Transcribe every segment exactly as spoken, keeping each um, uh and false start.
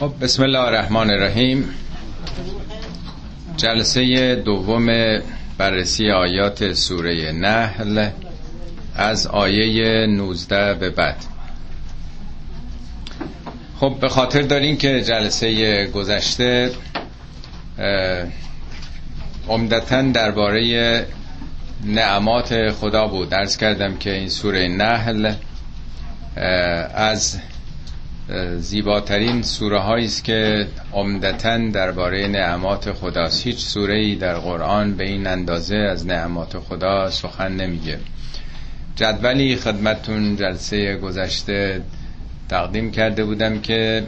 خب بسم الله الرحمن الرحیم. جلسه دوم بررسی آیات سوره نحل از آیه نوزده به بعد. خب به خاطر دارین که جلسه گذشته عمدتاً درباره نعمات خدا بود. عرض کردم که این سوره نحل از زیباترین سوره هایی است که عمدتاً درباره نعمات خداست. هیچ سوره‌ای در قرآن به این اندازه از نعمات خدا سخن نمیگه. جدولی خدمتتون جلسه گذشته تقدیم کرده بودم که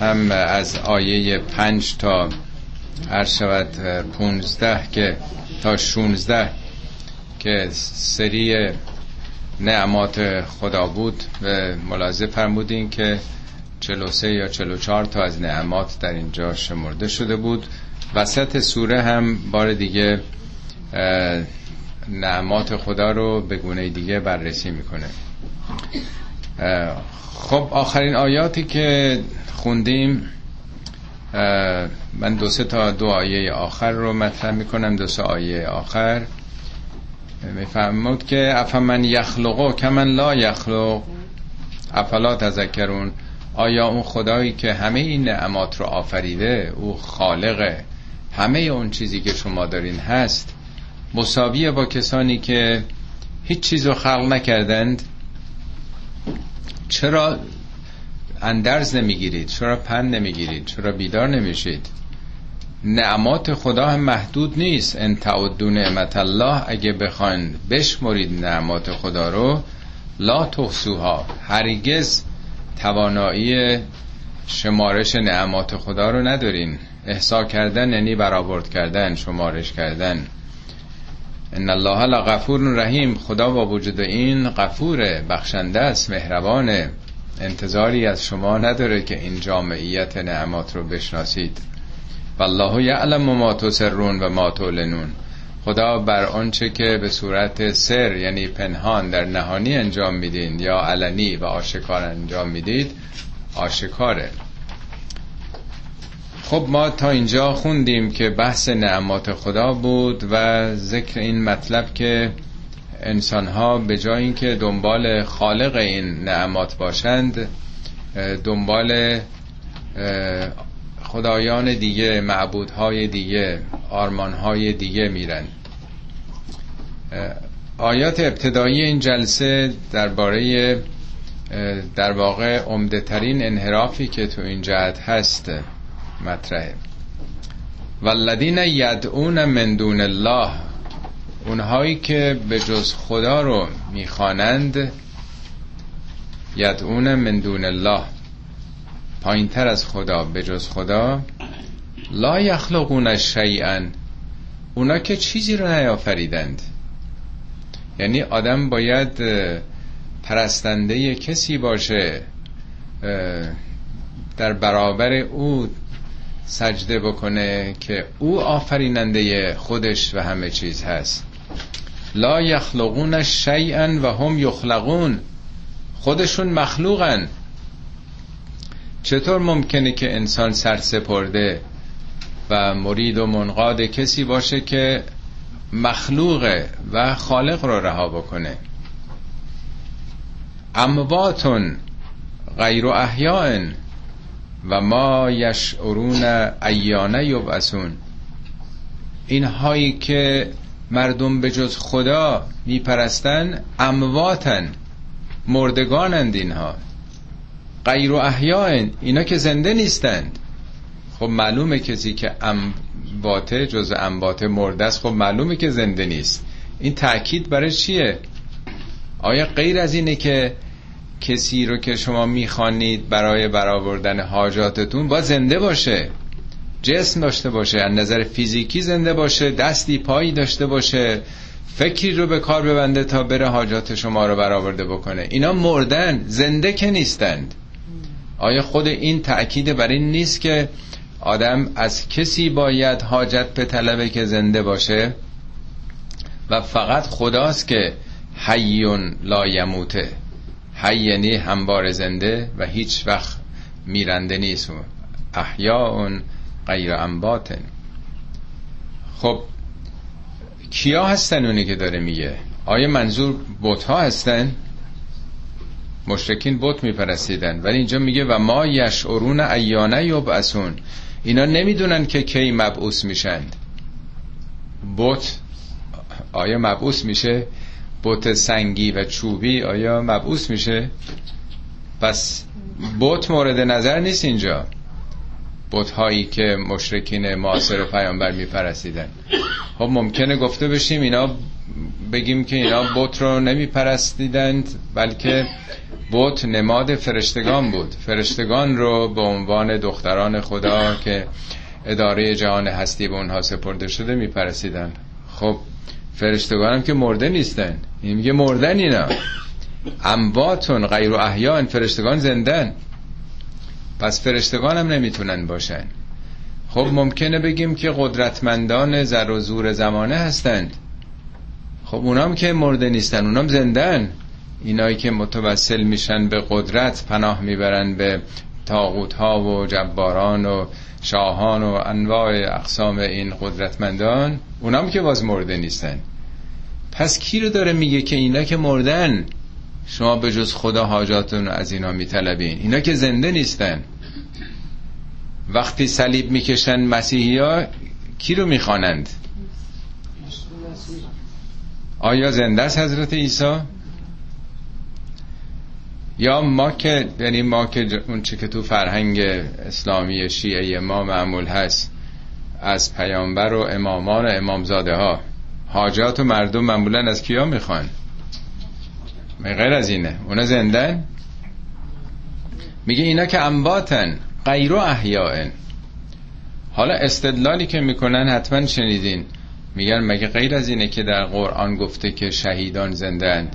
هم از آیه پنج تا هر شود پونزده که تا شونزده که سری نعمات خدا بود و ملاحظه فرمودین که چهل و سه یا چهل و چهار تا از نعمات در اینجا شمرده شده بود. وسط سوره هم بار دیگه نعمات خدا رو به گونه دیگه بررسی میکنه. خب آخرین آیاتی که خوندیم، من دو سه تا دو آیه آخر رو مطرح میکنم. دو سه آیه آخر میفهمید که افمن یخلقو کمن لا یخلق افلا تذکرون، آیا اون خدایی که همه این نعمات رو آفریده، او خالق همه اون چیزی که شما دارین هست، مساویه با کسانی که هیچ چیز رو خلق نکردند؟ چرا اندرز نمیگیرید؟ چرا پن نمیگیرید؟ چرا بیدار نمیشید؟ نعمات خدا هم محدود نیست. ان تعدوا نعمت الله، اگه بخواین بشمرید نعمات خدا رو، لا تحصوها، هرگز توانایی شمارش نعمات خدا رو ندارین. احصا کردن یعنی برآورد کردن، شمارش کردن. ان الله لغفور رحیم، خدا با وجود این غفوره، بخشنده است، مهربانه، انتظاری از شما نداره که این جامعیت نعمات رو بشناسید. والله یعلم ما تسرون و ما تعلنون، خدا بر آنچه که به صورت سر یعنی پنهان در نهانی انجام میدین یا علنی و آشکار انجام میدید آشکاره. خب ما تا اینجا خوندیم که بحث نعمات خدا بود و ذکر این مطلب که انسانها به جای اینکه دنبال خالق این نعمات باشند، دنبال خدایان دیگه، معبودهای دیگه، آرمانهای دیگه میرن. آیات ابتدایی این جلسه درباره در واقع عمده‌ترین انحرافی که تو این جهت هست مطرحه. والذین یدعون من دون الله، اونهایی که به جز خدا رو میخوانند، یدعون من دون الله، پایین تر از خدا، به جز خدا، لا یخلقون شیئا، اونا که چیزی رو نیافریدند. یعنی آدم باید پرستنده کسی باشه، در برابر او سجده بکنه که او آفریننده خودش و همه چیز هست. لا یخلقون شیئا و هم یخلقون، خودشون مخلوقن. چطور ممکنه که انسان سرسپرده و مرید و منقاد کسی باشه که مخلوقه و خالق رو رها بکنه؟ امواتن غیر احیاء و ما یشعرون ایان یبعثون، این هایی که مردم به جز خدا میپرستن امواتن، مردگانند اینها، غیر احیاء، اینا که زنده نیستند. خب معلومه کسی که امواته جز امواته مرده است، خب معلومه که زنده نیست. این تأکید برای چیه؟ آیا غیر از اینه که کسی رو که شما میخوانید برای برآوردن حاجاتتون با زنده باشه، جسم داشته باشه، از نظر فیزیکی زنده باشه، دستی پایی داشته باشه، فکری رو به کار ببنده تا بره حاجات شما رو برآورده بکنه؟ اینا مردن، زنده که نیستند. آیا خود این تأکید بر این نیست که آدم از کسی باید حاجت به طلبه که زنده باشه و فقط خداست که حیون لا یموته، حی یعنی همواره زنده و هیچ وقت میرنده نیست، احیاء غیر انبات. خب کیا هستن اونی که داره میگه؟ آیا منظور بت ها هستن؟ مشرکین بت میپرستیدن، ولی اینجا میگه و ما یشعرون ایان یبعثون، اینا نمیدونن که کی مبعوث میشند. بت آیا مبعوث میشه؟ بت سنگی و چوبی آیا مبعوث میشه؟ پس بت مورد نظر نیست اینجا، بت هایی که مشرکین معاصر پیامبر میپرستیدن. خب ممکنه گفته بشیم اینا، بگیم که اینا بت رو نمیپرستیدند بلکه بت نماد فرشتگان بود، فرشتگان رو به عنوان دختران خدا که اداره جهان هستی به اونها سپرده شده میپرستیدن. خب فرشتگان هم که مرده نیستن، این میگه مردن اینا، امواتون غیر احیان، فرشتگان زندن، پس فرشتگان هم نمیتونن باشن. خب ممکنه بگیم که قدرتمندان زر و زور زمانه هستند، خب اونام که مرده نیستن، اونام زندن، اینایی که متوسل میشن به قدرت، پناه میبرن به طاغوت ها و جباران و شاهان و انواع اقسام این قدرتمندان، اونام که باز مرده نیستن. پس کی رو داره میگه که اینا که مردن، شما به جز خدا حاجاتون از اینا میطلبین، اینا که زنده نیستن. وقتی صلیب میکشن مسیحیا کی رو میخوانند؟ آیا زنده است حضرت عیسی؟ یا ما که یعنی ما که اون چه که تو فرهنگ اسلامی شیعه ما معمول هست، از پیامبر و امامان و امامزاده ها، حاجات و مردم معمولا از کیا میخوان؟ غیر از اینه اونا زندن؟ میگه اینا که انباتن غیر احیاءن. حالا استدلالی که میکنن حتما شنیدین، میگن مگه غیر از اینه که در قرآن گفته که شهیدان زندن،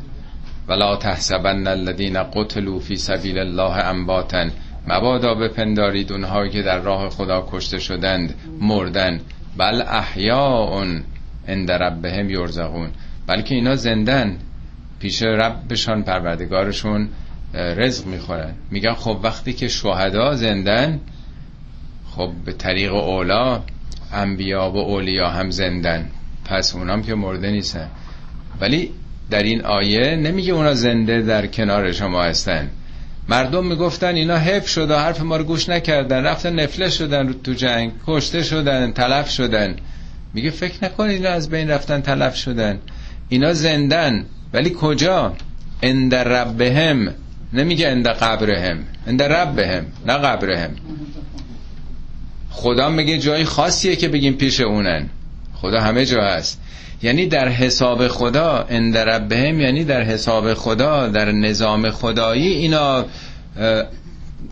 ولا تحسبن الذين قتلوا في سبيل الله امواتا، مبادا بپندارید اونهایی که در راه خدا کشته شدند مردن، بل احیاء عند ربهم یرزقون، بلکه اینا زندن، پیش ربشان پروردگارشون رزق میخورن. میگن خب وقتی که شهدا زندن، خب به طریق اولا انبیا و اولیا هم زندن، پس اونام که مرده نیستن. ولی در این آیه نمیگه اونا زنده در کنار شما هستن. مردم میگفتن اینا حیف شد، حرف ما رو گوش نکردن، رفتن نفله شدن تو جنگ، کشته شدن، تلف شدن. میگه فکر نکنید اینا از بین رفتن، تلف شدن، اینا زندن. ولی کجا؟ عند ربهم، نمیگه عند قبرهم، عند ربهم، نه قبرهم. خدا میگه جای خاصیه که بگیم پیش اونن، خدا همه جا هست، یعنی در حساب خدا. عند ربهم یعنی در حساب خدا، در نظام خدایی اینا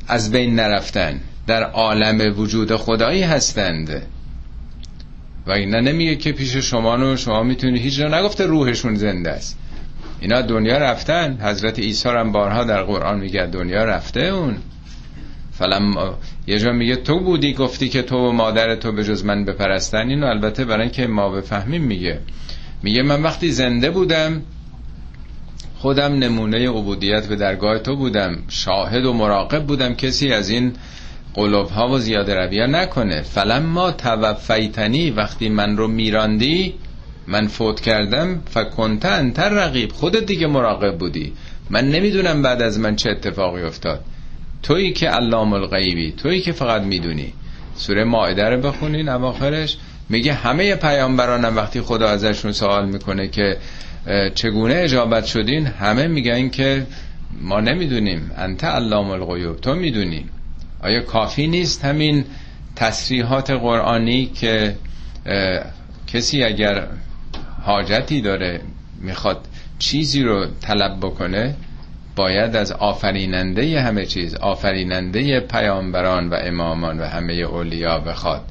از بین نرفتن، در عالم وجود خدایی هستند. و اینا نمیگه که پیش شما، رو شما میتونی، هیچ جا نگفته روحشون زنده است، اینا دنیا رفتن. حضرت عیسی هم بارها در قرآن میگه دنیا رفته اون، فلما یه جا میگه تو بودی گفتی که تو و مادر تو به جز من بپرستن. اینو البته برای که ما بفهمیم میگه، میگه من وقتی زنده بودم خودم نمونه عبودیت به درگاه تو بودم، شاهد و مراقب بودم کسی از این قلوب ها و زیاده رویا نکنه. فلما توفیتنی، وقتی من رو میراندی، من فوت کردم، فکنت انت رقیب، خودت دیگه مراقب بودی، من نمیدونم بعد از من چه اتفاقی افتاد، تویی که علام الغیبی، تویی که فقط میدونی. سوره مائده رو بخونین اواخرش میگه همه پیامبرانم وقتی خدا ازشون سوال میکنه که چگونه اجابت شدین، همه میگن که ما نمیدونیم، انت علام الغیوب، تو میدونی. آیا کافی نیست همین تصریحات قرآنی که کسی اگر حاجتی داره میخواد چیزی رو طلب بکنه، باید از آفریننده همه چیز، آفریننده پیامبران و امامان و همه اولیا بخواد،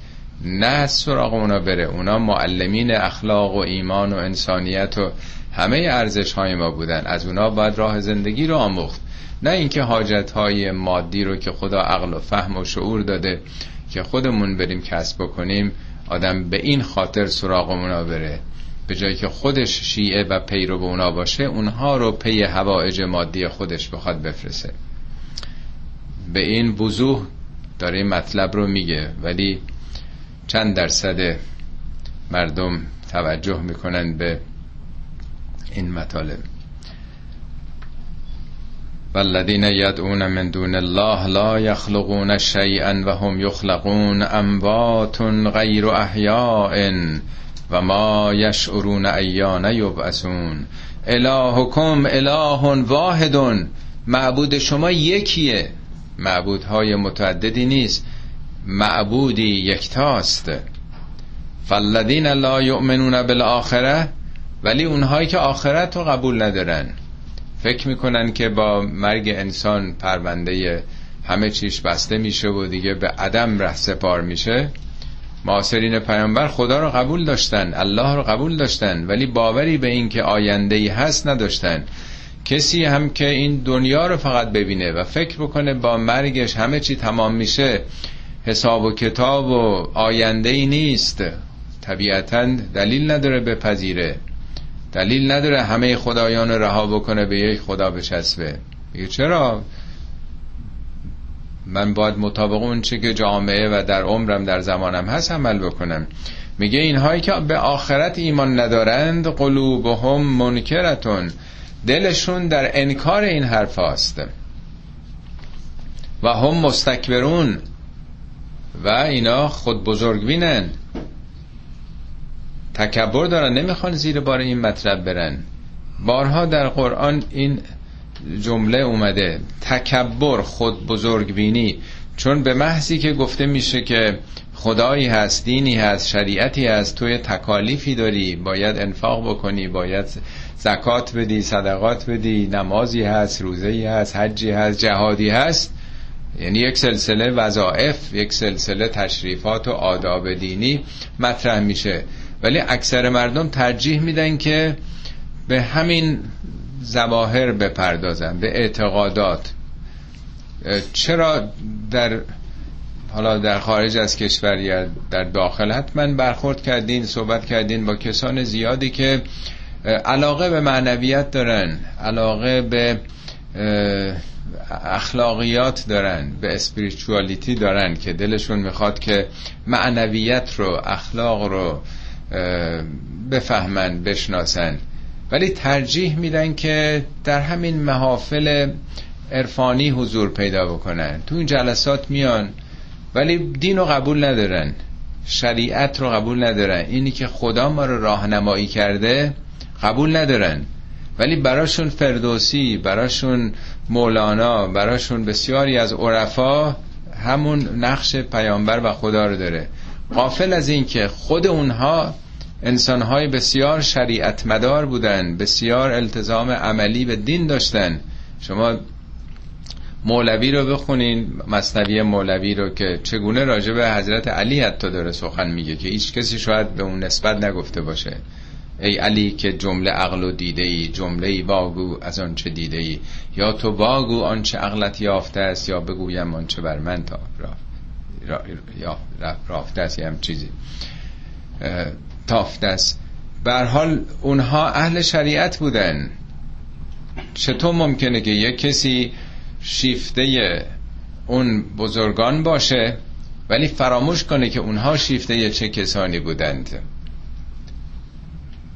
نه سراغ اونا بره. اونا معلمین اخلاق و ایمان و انسانیت و همه ارزش های ما بودن، از اونا باید راه زندگی رو آموخت، نه اینکه حاجت های مادی رو که خدا عقل و فهم و شعور داده که خودمون بریم کسب بکنیم، آدم به این خاطر سراغ اونا بره، به جایی که خودش شیعه و پیرو به اونا باشه، اونها رو پی هوایج مادی خودش بخواد بفرسه. به این وضوح داره این مطلب رو میگه، ولی چند درصد مردم توجه میکنن به این مطالب. والذین یدعون من دون الله لا یخلقون شیئا و هم یخلقون اموات غیر احیاء و ما یشعرون ایان یبعثون. الهکم اله واحد، معبود شما یکیه، معبودهای متعددی نیست، معبودی یکتاست. فالذین لا یؤمنون بالآخره، ولی اونهایی که آخرت رو قبول ندارن، فکر میکنن که با مرگ انسان پرونده همه چیش بسته میشه و دیگه به عدم ره سپار میشه. معاصرین پیامبر خدا رو قبول داشتن، الله رو قبول داشتن، ولی باوری به این که آینده‌ای هست نداشتن. کسی هم که این دنیا رو فقط ببینه و فکر بکنه با مرگش همه چی تمام میشه، حساب و کتاب و آینده‌ای نیست، طبیعتاً دلیل نداره بپذیره، دلیل نداره همه خدایان رو رها بکنه به یک خدا بچسبه. میگه چرا من باید مطابق اون چه که جامعه و در عمرم در زمانم هست عمل بکنم. میگه اینهایی که به آخرت ایمان ندارند، قلوبهم منکرتون، دلشون در انکار این حرف هاست، و هم مستکبرون، و اینا خود بزرگ بینن، تکبر دارن، نمیخوان زیر بار این مطلب برن. بارها در قرآن این جمله اومده، تکبر، خود بزرگ بینی. چون به محضی که گفته میشه که خدایی هست، دینی هست، شریعتی هست، توی تکالیفی داری، باید انفاق بکنی، باید زکات بدی، صدقات بدی، نمازی هست، روزه‌ای هست، حجی هست، جهادی هست، یعنی یک سلسله وظایف، یک سلسله تشریفات و آداب دینی مطرح میشه. ولی اکثر مردم ترجیح میدن که به همین ظواهر بپردازن، به اعتقادات. چرا در حالا در خارج از کشور یا در داخل حتما برخورد کردین، صحبت کردین با کسان زیادی که علاقه به معنویات دارن، علاقه به اخلاقیات دارن، به اسپریچوالیتی دارن، که دلشون میخواد که معنویات رو، اخلاق رو بفهمن، بشناسن، ولی ترجیح میدن که در همین محافل عرفانی حضور پیدا بکنن، تو این جلسات میان، ولی دین رو قبول ندارن، شریعت رو قبول ندارن، اینی که خدا ما رو راهنمایی کرده قبول ندارن. ولی براشون فردوسی، براشون مولانا، براشون بسیاری از عرفا همون نقش پیامبر و خدا رو داره، غافل از این که خود اونها انسان‌های بسیار شریعت مدار بودن، بسیار التزام عملی به دین داشتن. شما مولوی رو بخونین، مثنوی مولوی رو، که چگونه راجع به حضرت علی حتی داره سخن میگه که هیچ کسی شاید به اون نسبت نگفته باشه، ای علی که جمله عقل و دیده ای، جمله ای واگو از آن چه دیده ای، یا تو واگو آن چه عقلت یافته است، یا بگویم آن چه بر من تا را... یا رافته است، یا هم چیزی اه... تافته است. به هر حال اونها اهل شریعت بودن. چطور ممکنه که یک کسی شیفته اون بزرگان باشه ولی فراموش کنه که اونها شیفته چه کسانی بودند؟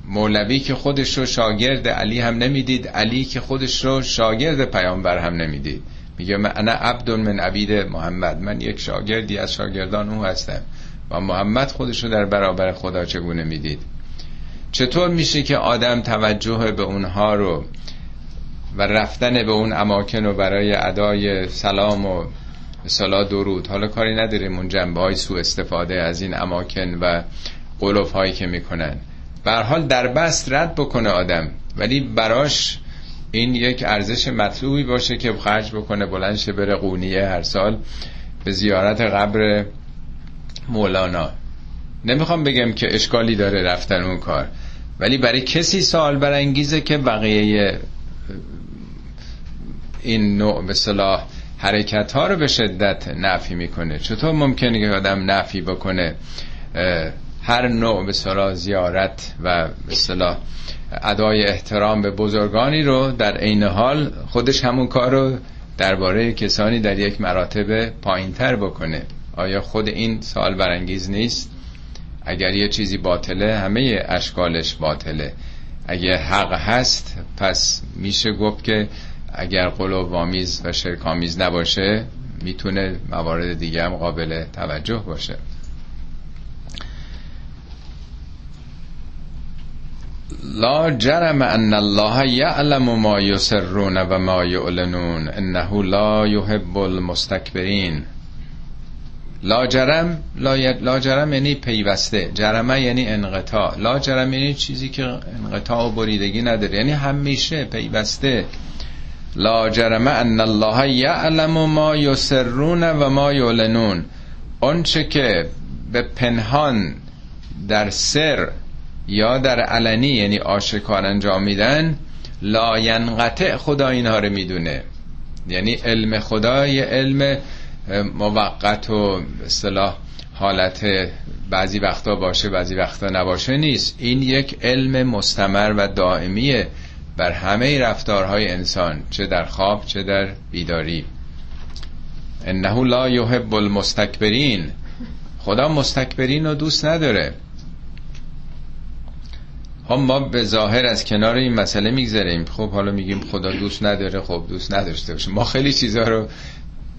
مولوی که خودش رو شاگرد علی هم نمیدید، علی که خودش رو شاگرد پیامبر هم نمیدید. میگه انا عبد من عبید محمد، من یک شاگردی از شاگردان او هستم. و محمد خودش رو در برابر خدا چگونه میدید؟ چطور میشه که آدم توجه به اونها رو و رفتن به اون اماکن و برای ادای سلام و صلا درود، حالا کاری نداریم اون جنبه های سوء استفاده از این اماکن و قلوف هایی که میکنن، به هر حال در بست رد بکنه آدم، ولی براش این یک ارزش مطلوبی باشه که خرج بکنه، بلند شه بره قونیه هر سال به زیارت قبر مولانا. نمیخوام بگم که اشکالی داره رفتن اون کار، ولی برای کسی سوال برانگیزه که بقیه این نوع به اصطلاح حرکت ها رو به شدت نفی میکنه. چطور ممکنه که آدم نفی بکنه هر نوع به اصطلاح زیارت و به اصطلاح ادای احترام به بزرگانی رو، در عین حال خودش همون کار رو درباره کسانی در یک مراتب پایین‌تر بکنه. آیا خود این سوال برانگیز نیست؟ اگر یه چیزی باطله همه اشکالش باطله، اگه حق هست پس میشه گفت که اگر قلوب‌آمیز و شرک‌آمیز نباشه میتونه موارد دیگه هم قابل توجه باشه. لا جرم ان الله یعلم ما یسرون و ما یعلنون انه لا یحب المستكبرین. لا جرم، لا, ی... لا جرم یعنی پیوسته، جرمه یعنی انقطاع، لا جرم یعنی چیزی که انقطاع و بریدگی نداره، یعنی همیشه پیوسته. لا جرم ان الله یعلم ما یسرون و ما یعلنون، اون چه که به پنهان در سر یا در علنی یعنی آشکار انجام میدن، لا ینقطع، خدا اینها رو میدونه. یعنی علم خدا یه علم موقت و اصطلاح حالت بعضی وقتا باشه بعضی وقتا نباشه نیست، این یک علم مستمر و دائمیه بر همه رفتارهای انسان، چه در خواب چه در بیداری. انه لا یحب المستكبرین، خدا مستكبرین رو دوست نداره. هم ما به ظاهر از کنار این مسئله میگذریم، خب حالا میگیم خدا دوست نداره، خب دوست نداشته باشه. ما خیلی چیزها رو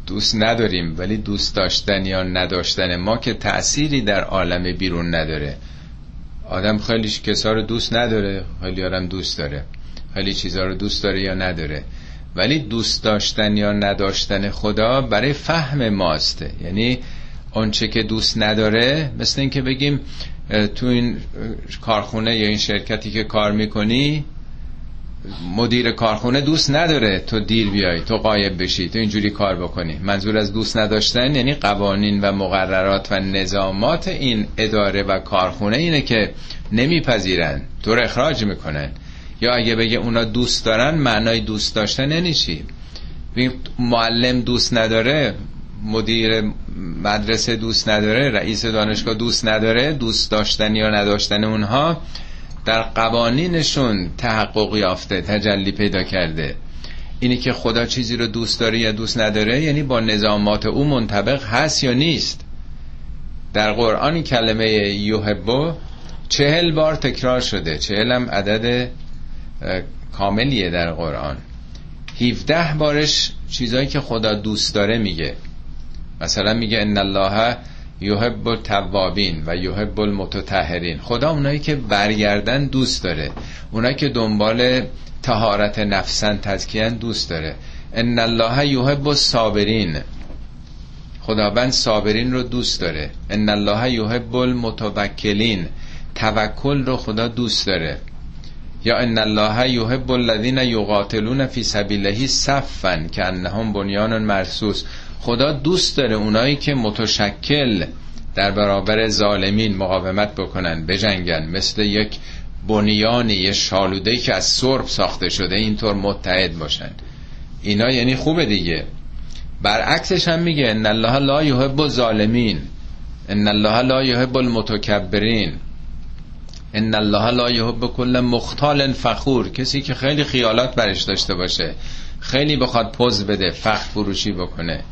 دوست نداریم، ولی دوست داشتن یا نداشتن ما که تأثیری در عالم بیرون نداره. آدم خیلی کسا رو دوست نداره، خیلی آدم دوست داره، خیلی چیزها رو دوست داره یا نداره، ولی دوست داشتن یا نداشتن خدا برای فهم ماسته. یعنی آنچه که دوست نداره، مثل این که بگیم تو این کارخونه یا این شرکتی که کار میکنی مدیر کارخونه دوست نداره تو دیر بیای، تو غایب بشی، تو اینجوری کار بکنی. منظور از دوست نداشتن یعنی قوانین و مقررات و نظامات این اداره و کارخونه اینه که نمیپذیرن، تو رو اخراج میکنن. یا اگه بگه اونا دوست دارن، معنای دوست داشتن یعنی چی؟ معلم دوست نداره، مدیر مدرسه دوست نداره، رئیس دانشگاه دوست نداره. دوست داشتن یا نداشتن اونها در قوانینشون تحقق یافته، تجلی پیدا کرده. اینی که خدا چیزی رو دوست داره یا دوست نداره یعنی با نظامات او منطبق هست یا نیست. در قرآن کلمه یحب چهل بار تکرار شده، چهل هم عدد کاملیه در قرآن. هفده بارش چیزایی که خدا دوست داره میگه، مثلا میگه ان الله یحب التوابین و یحب المتطهرین. خدا اونایی که برگردن دوست داره، اونایی که دنبال طهارت نفسن تزکیه دوست داره. ان الله یحب الصابرین، خداوند صابرین رو دوست داره. ان الله یحب المتوکلین، توکل رو خدا دوست داره. یا ان الله یحب الذین یقاتلون فی سبیله صفا کأنهم بنیان مرصوص، خدا دوست داره اونایی که متشکل در برابر ظالمین مقاومت بکنن، بجنگن، مثل یک بنیانی، یه شالودهی که از سرب ساخته شده، اینطور متحد باشن. اینا یعنی خوبه دیگه. برعکسش هم میگه ان الله لا یحب الظالمین، ان الله لا یحب المتکبرین، ان الله لا یحب کل مختال فخور. کسی که خیلی خیالات برش داشته باشه، خیلی بخواد پوز بده، فخر فروشی بکنه.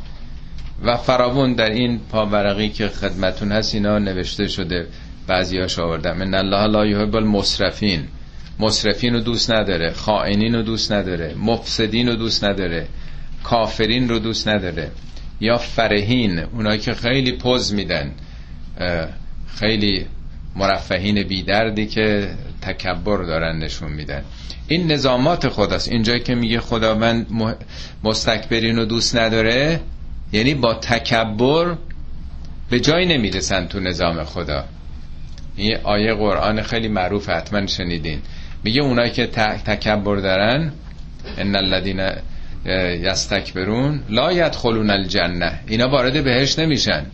و فراوون در این پاورقی که خدمتون هست اینا نوشته شده، بعضیاش آوردم. ان الله لا یحب المسرفین، مسرفین رو دوست نداره، خائنین رو دوست نداره، مفسدین رو دوست نداره، کافرین رو دوست نداره. یا فرهین، اونایی که خیلی پوز میدن، خیلی مرفهین بیدردی که تکبر دارن نشون میدن. این نظامات خداست. اینجایی که میگه خداوند مستکبرین رو دوست نداره یعنی با تکبر به جایی نمیرسن تو نظام خدا. این آیه قرآن خیلی معروف، حتما شنیدین، میگه اونایی که تکبر دارن ان الذین یستکبرون لا یدخلون الجنه، اینا وارد بهشت نمیشن.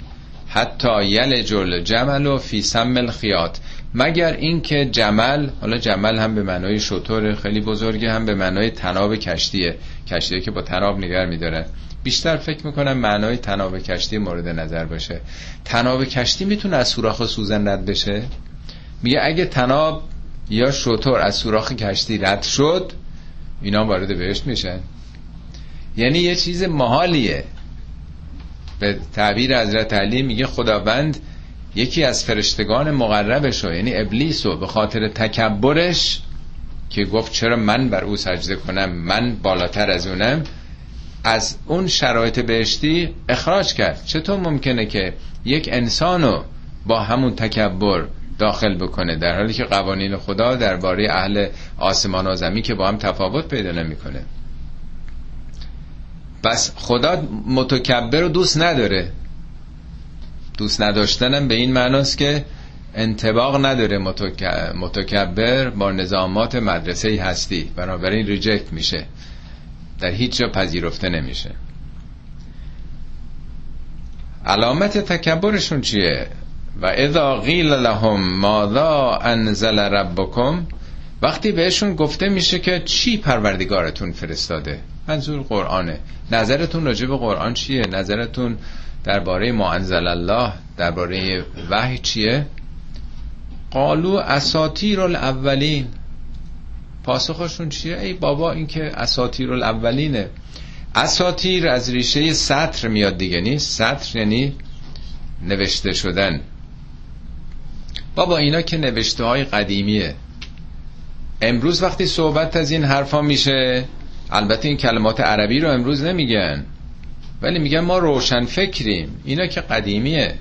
حتی یلج الجمل و فی سم الخیاط، مگر اینکه جمل، حالا جمل هم به معنای شتر خیلی بزرگه، هم به معنای تناب کشتیه، کشتیه که با تناب نگر میدارن. بیشتر فکر میکنم معنای تناب کشتی مورد نظر باشه. تناب کشتی میتونه از سوراخ سوزن رد بشه؟ میگه اگه تناب یا شتر از سوراخ کشتی رد شد، اینا وارد بهشت میشن. یعنی یه چیز محالیه. به تعبیر حضرت علی میگه خداوند یکی از فرشتگان مقربشو یعنی ابلیسو به خاطر تکبرش که گفت چرا من بر او سجده کنم، من بالاتر از اونم، از اون شرایط بهشتی اخراج کرد. چطور ممکنه که یک انسانو با همون تکبر داخل بکنه در حالی که قوانین خدا درباره اهل آسمان و زمین که با هم تفاوت پیدا نمیکنه؟ بس خدا متکبر رو دوست نداره. دوست نداشتنم به این معناست که انطباق نداره. متکبر با نظامات مدرسه‌ای هستی، بنابراین ریجکت میشه، در هیچ جا پذیرفته نمیشه. علامت تکبرشون چیه؟ و اذا قیل لهم ماذا انزل ربکم، وقتی بهشون گفته میشه که چی پروردگارتون فرستاده، منظور قرآنه، نظرتون راجع به قرآن چیه، نظرتون درباره ما انزل الله، درباره وحی چیه؟ قالوا اساطیر الاولین، پاسخشون چیه؟ ای بابا این که اساطیر الاولینه. اساطیر از ریشه سطر میاد دیگه، نیست؟ سطر یعنی نوشته شدن. بابا اینا که نوشته های قدیمیه. امروز وقتی صحبت از این حرفا میشه، البته این کلمات عربی رو امروز نمیگن، ولی میگن ما روشن فکریم، اینا که قدیمیه.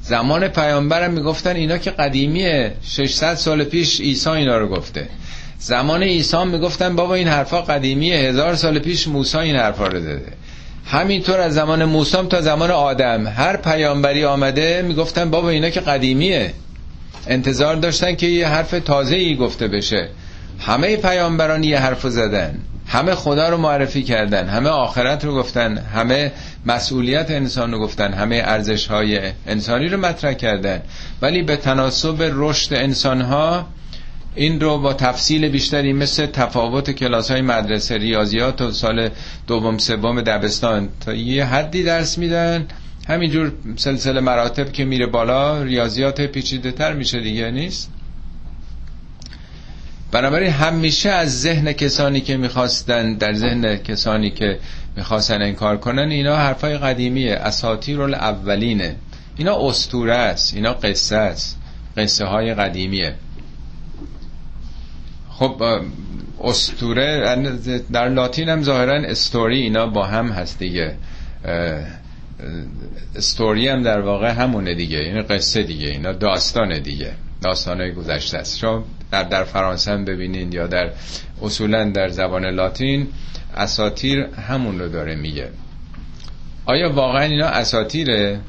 زمان پیامبرم میگفتن اینا که قدیمیه، ششصد سال پیش عیسی اینا رو گفته. زمان عیسی میگفتن بابا این حرفا قدیمیه، هزار سال پیش موسی این حرفا رو زده. همینطور از زمان موسی تا زمان آدم هر پیامبری آمده میگفتن بابا اینا که قدیمیه، انتظار داشتن که یه حرف تازه‌ای گفته بشه. همه پیامبران یه حرفو زدن، همه خدا رو معرفی کردن، همه آخرت رو گفتن، همه مسئولیت انسان رو گفتن، همه ارزش‌های انسانی رو مطرح کردن، ولی به تناسب رشد انسان‌ها این رو با تفصیل بیشتری مثل تفاوت کلاس‌های مدرسه ریاضیات تا سال دوم سوم دبستان تا یه حدی درس میدن، همینجور سلسله مراتب که میره بالا ریاضیات پیچیده‌تر میشه دیگه، نیست؟ بنابراین همیشه از ذهن کسانی که میخواستن، در ذهن کسانی که میخواستن انکار کنن، اینا حرفای قدیمیه، اساطیر الاولینه، اینا اسطوره است، اینا قصه است، قصه های قدیمیه. خب اسطوره در لاتین هم ظاهرا استوری اینا با هم هست دیگه، استوری هم در واقع همونه دیگه، این قصه دیگه، اینا داستانه دیگه، داستانای گذشته است. شما در در فرانسه هم ببینین یا در اصولا در زبان لاتین اساطیر همون رو داره میگه. آیا واقعا اینا اساطیره؟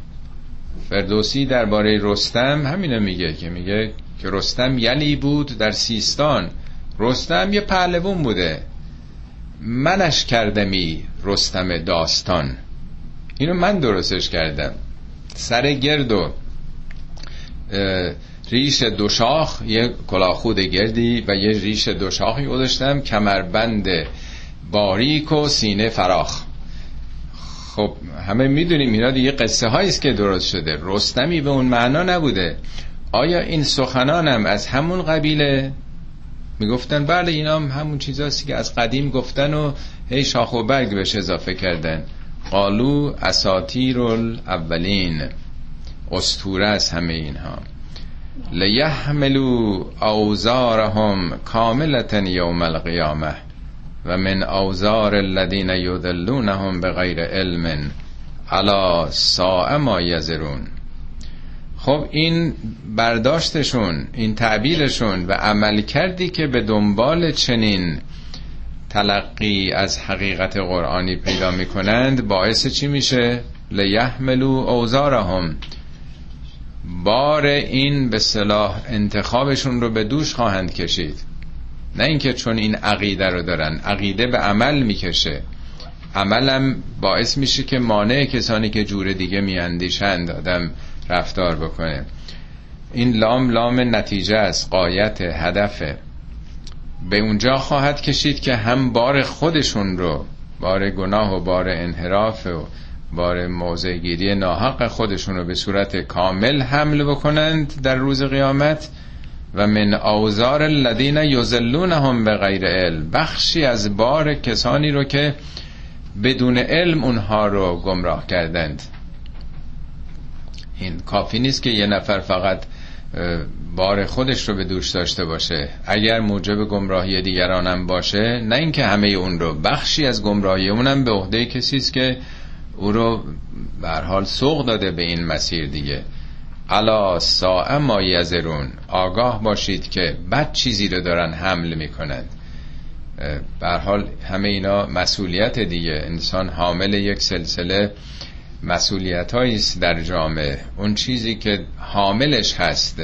فردوسی درباره رستم همینو میگه که میگه که رستم یلی بود در سیستان، رستم یه پهلوان بوده، منش کردمی رستم داستان، اینو من درستش کردم، سر گرد و ریش دو شاخ، یه کلاخود گردی و یه ریش دو شاخی گذاشتم، کمربند باریک و سینه فراخ. خب همه میدونیم اینا دیگه قصه هاییست که درست شده، رستمی به اون معنا نبوده. آیا این سخنانم از همون قبیله؟ میگفتن بله اینا هم همون چیزاستی که از قدیم گفتن و هی شاخ و برگ بهش اضافه کردن. قالو اساطیر الاولین، اسطوره است همه اینها. لیحملوا اوزارهم کاملة یوم القیامه و من اوزار الذین یضلونهم بغیر علم الا ساء ما یزرون. خب این برداشتشون، این تعبیرشون و عمل کردی که به دنبال چنین تلقی از حقیقت قرآنی پیدا می کنند باعث چی میشه؟ لیحملوا اوزارهم، بار این به صلاح انتخابشون رو به دوش خواهند کشید. نه اینکه چون این عقیده رو دارن، عقیده به عمل میکشه، عملم باعث میشه که مانع کسانی که جور دیگه میاندیشند آدم رفتار بکنه. این لام لام نتیجه است، غایت، هدفه. به اونجا خواهد کشید که هم بار خودشون رو، بار گناه و بار انحراف و بار موضع‌گیری ناحق خودشون رو به صورت کامل حمل بکنند در روز قیامت، و من اوزار الذین یضلونهم بغیر علم، بخشی از بار کسانی رو که بدون علم اونها رو گمراه کردند. این کافی نیست که یه نفر فقط بار خودش رو به دوش داشته باشه، اگر موجب گمراهی دیگرانم باشه، نه اینکه همه اون رو، بخشی از گمراهی اونم به عهده کسی است که او رو به هر حال سوق داده به این مسیر دیگه. الا ساء ما یزرون، آگاه باشید که بد چیزی رو دارن حمل میکنند. به هر حال همه اینا مسئولیت دیگه، انسان حامل یک سلسله مسئولیت هاییست در جامعه. اون چیزی که حاملش هست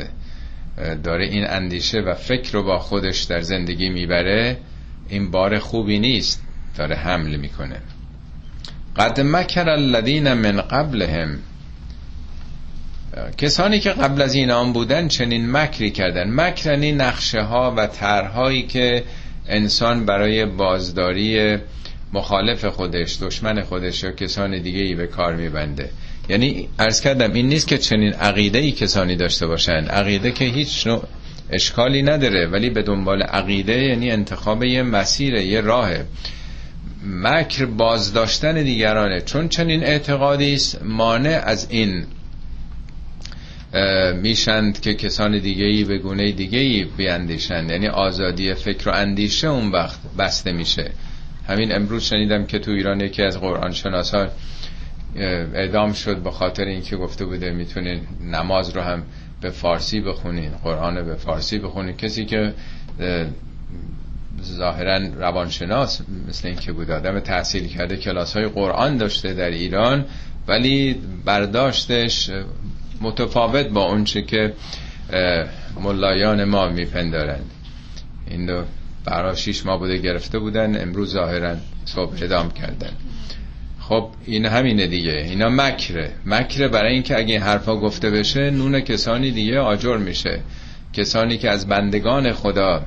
داره این اندیشه و فکر رو با خودش در زندگی میبره، این بار خوبی نیست، داره حمل میکنه. قد مکر الذین من قبلهم، کسانی که قبل از این آن بودن چنین مکری کردن. مکرنی نقشه ها و طرح‌هایی که انسان برای بازداری مخالف خودش، دشمن خودش یا کسان دیگه ای به کار میبنده. یعنی عرض کردم این نیست که چنین عقیده‌ای کسانی داشته باشن، عقیده که هیچ نوع اشکالی نداره، ولی به دنبال عقیده یعنی انتخاب یه مسیره، یه راهه. مکر بازداشتن دیگرانه، چون چنین اعتقادی است مانع از این میشند که کسان دیگه‌ای به گونه دیگه‌ای بیاندیشند، یعنی آزادی فکر و اندیشه اون وقت بسته میشه. همین امروز شنیدم که تو ایران یکی از قرآن شناسان اعدام شد به خاطر اینکه گفته بوده میتونین نماز رو هم به فارسی بخونین، قرآن رو به فارسی بخونین. کسی که ظاهرا روانشناس مثل اینکه بود، آدم تحصیل کرده، کلاس‌های قرآن داشته در ایران، ولی برداشتش متفاوت با اونچه که ملایان ما میپندارند. این دو برای شیش ماه بوده گرفته بودن، امروز ظاهرا صبح اعدام کردن. خب این همینه دیگه، اینا مکره. مکره برای اینکه اگه این حرفا گفته بشه نون کسانی دیگه آجر میشه، کسانی که از بندگان خدا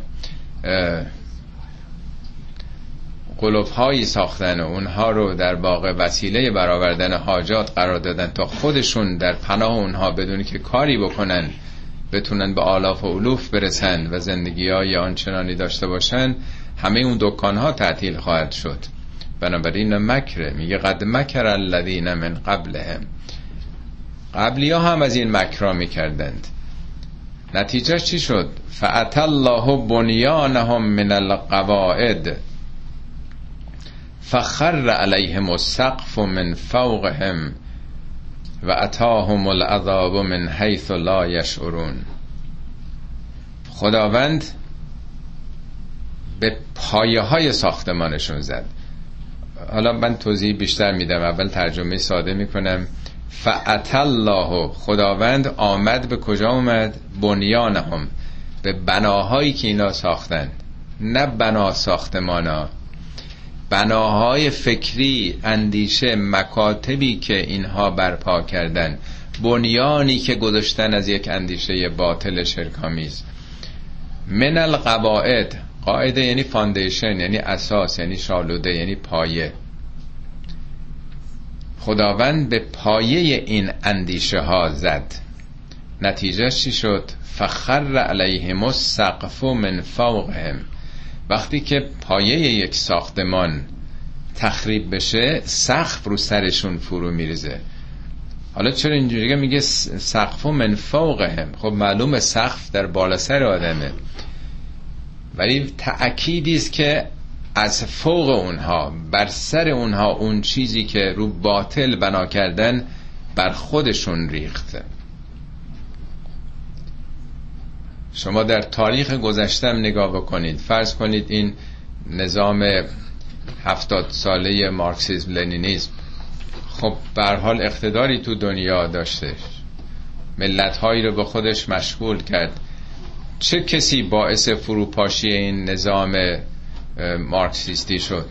قلوب‌هایی ساختن و اونها رو در باغ وسیله برآوردن حاجات قرار دادن تا خودشون در پناه اونها بدون که کاری بکنن بتونن به آلاف و علوف برسن و زندگی‌های آنچنانی داشته باشن. همه اون دکان‌ها تعطیل خواهد شد. بنابراین مکره. میگه قد مکر الذین من قبلهم، قبلی‌ها هم از این مکرا می‌کردند. نتیجه چی شد؟ فأتی الله بنیانهم من القواعد فخر علیهم السقف من فوقهم و اتاهم العذاب من حیث لا یشعرون. خداوند به پایه های ساختمانشون زد. حالا من توضیح بیشتر میدم، اول ترجمه ساده میکنم. فأتی الله، خداوند آمد، به کجا آمد؟ بنیانهم، به بناهایی که اینا ساختن، نه بنا ساختمانا، بناهای فکری، اندیشه، مکاتبی که اینها برپا کردن، بنیانی که گذاشتن از یک اندیشه باطل شرک‌آمیز. من القواعد، قاعده یعنی فاندیشن، یعنی اساس، یعنی شالوده، یعنی پایه. خداوند به پایه این اندیشه ها زد. نتیجه چی شد؟ فخر علیهم السقف من فوقهم. وقتی که پایه یک ساختمان تخریب بشه، سقف رو سرشون فرو میریزه. حالا چرا اینجوری میگه سقف من فوقهم؟ خب معلومه سقف در بالا سر آدمه، ولی تأکیدی است که از فوق اونها، بر سر اونها، اون چیزی که رو باطل بنا کردن بر خودشون ریخته. شما در تاریخ گذشتم نگاه بکنید، فرض کنید این نظام هفتاد ساله مارکسیسم لنینیسم، خب به هر حال اقتداری تو دنیا داشته، ملت‌هایی رو به خودش مشغول کرد. چه کسی باعث فروپاشی این نظام مارکسیستی شد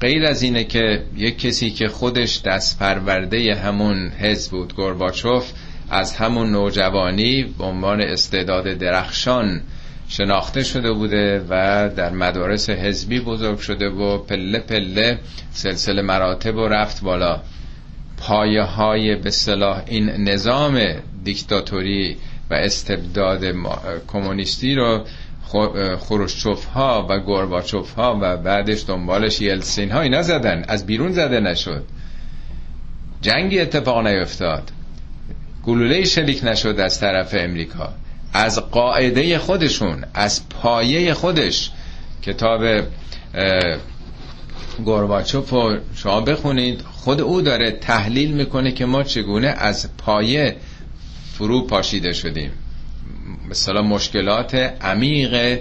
غیر از اینه که یک کسی که خودش دست پرورده همون حزب بود، گورباچف، از همون نوجوانی به عنوان استعداد درخشان شناخته شده بوده و در مدارس حزبی بزرگ شده و پله پله سلسله مراتب و رفت بالا. پایه های به اصطلاح این نظام دیکتاتوری و استبداد کمونیستی رو خروشچوف ها و گورباچف ها و بعدش دنبالش یلسین ها اینا زدن، از بیرون زده نشد، جنگی اتفاق نیفتاد، گلوله شلیک نشد از طرف امریکا، از قاعده خودشون، از پایه خودش. کتاب گورباچف رو شما بخونید، خود او داره تحلیل میکنه که ما چگونه از پایه فرو پاشیده شدیم. مثلا مشکلات عمیق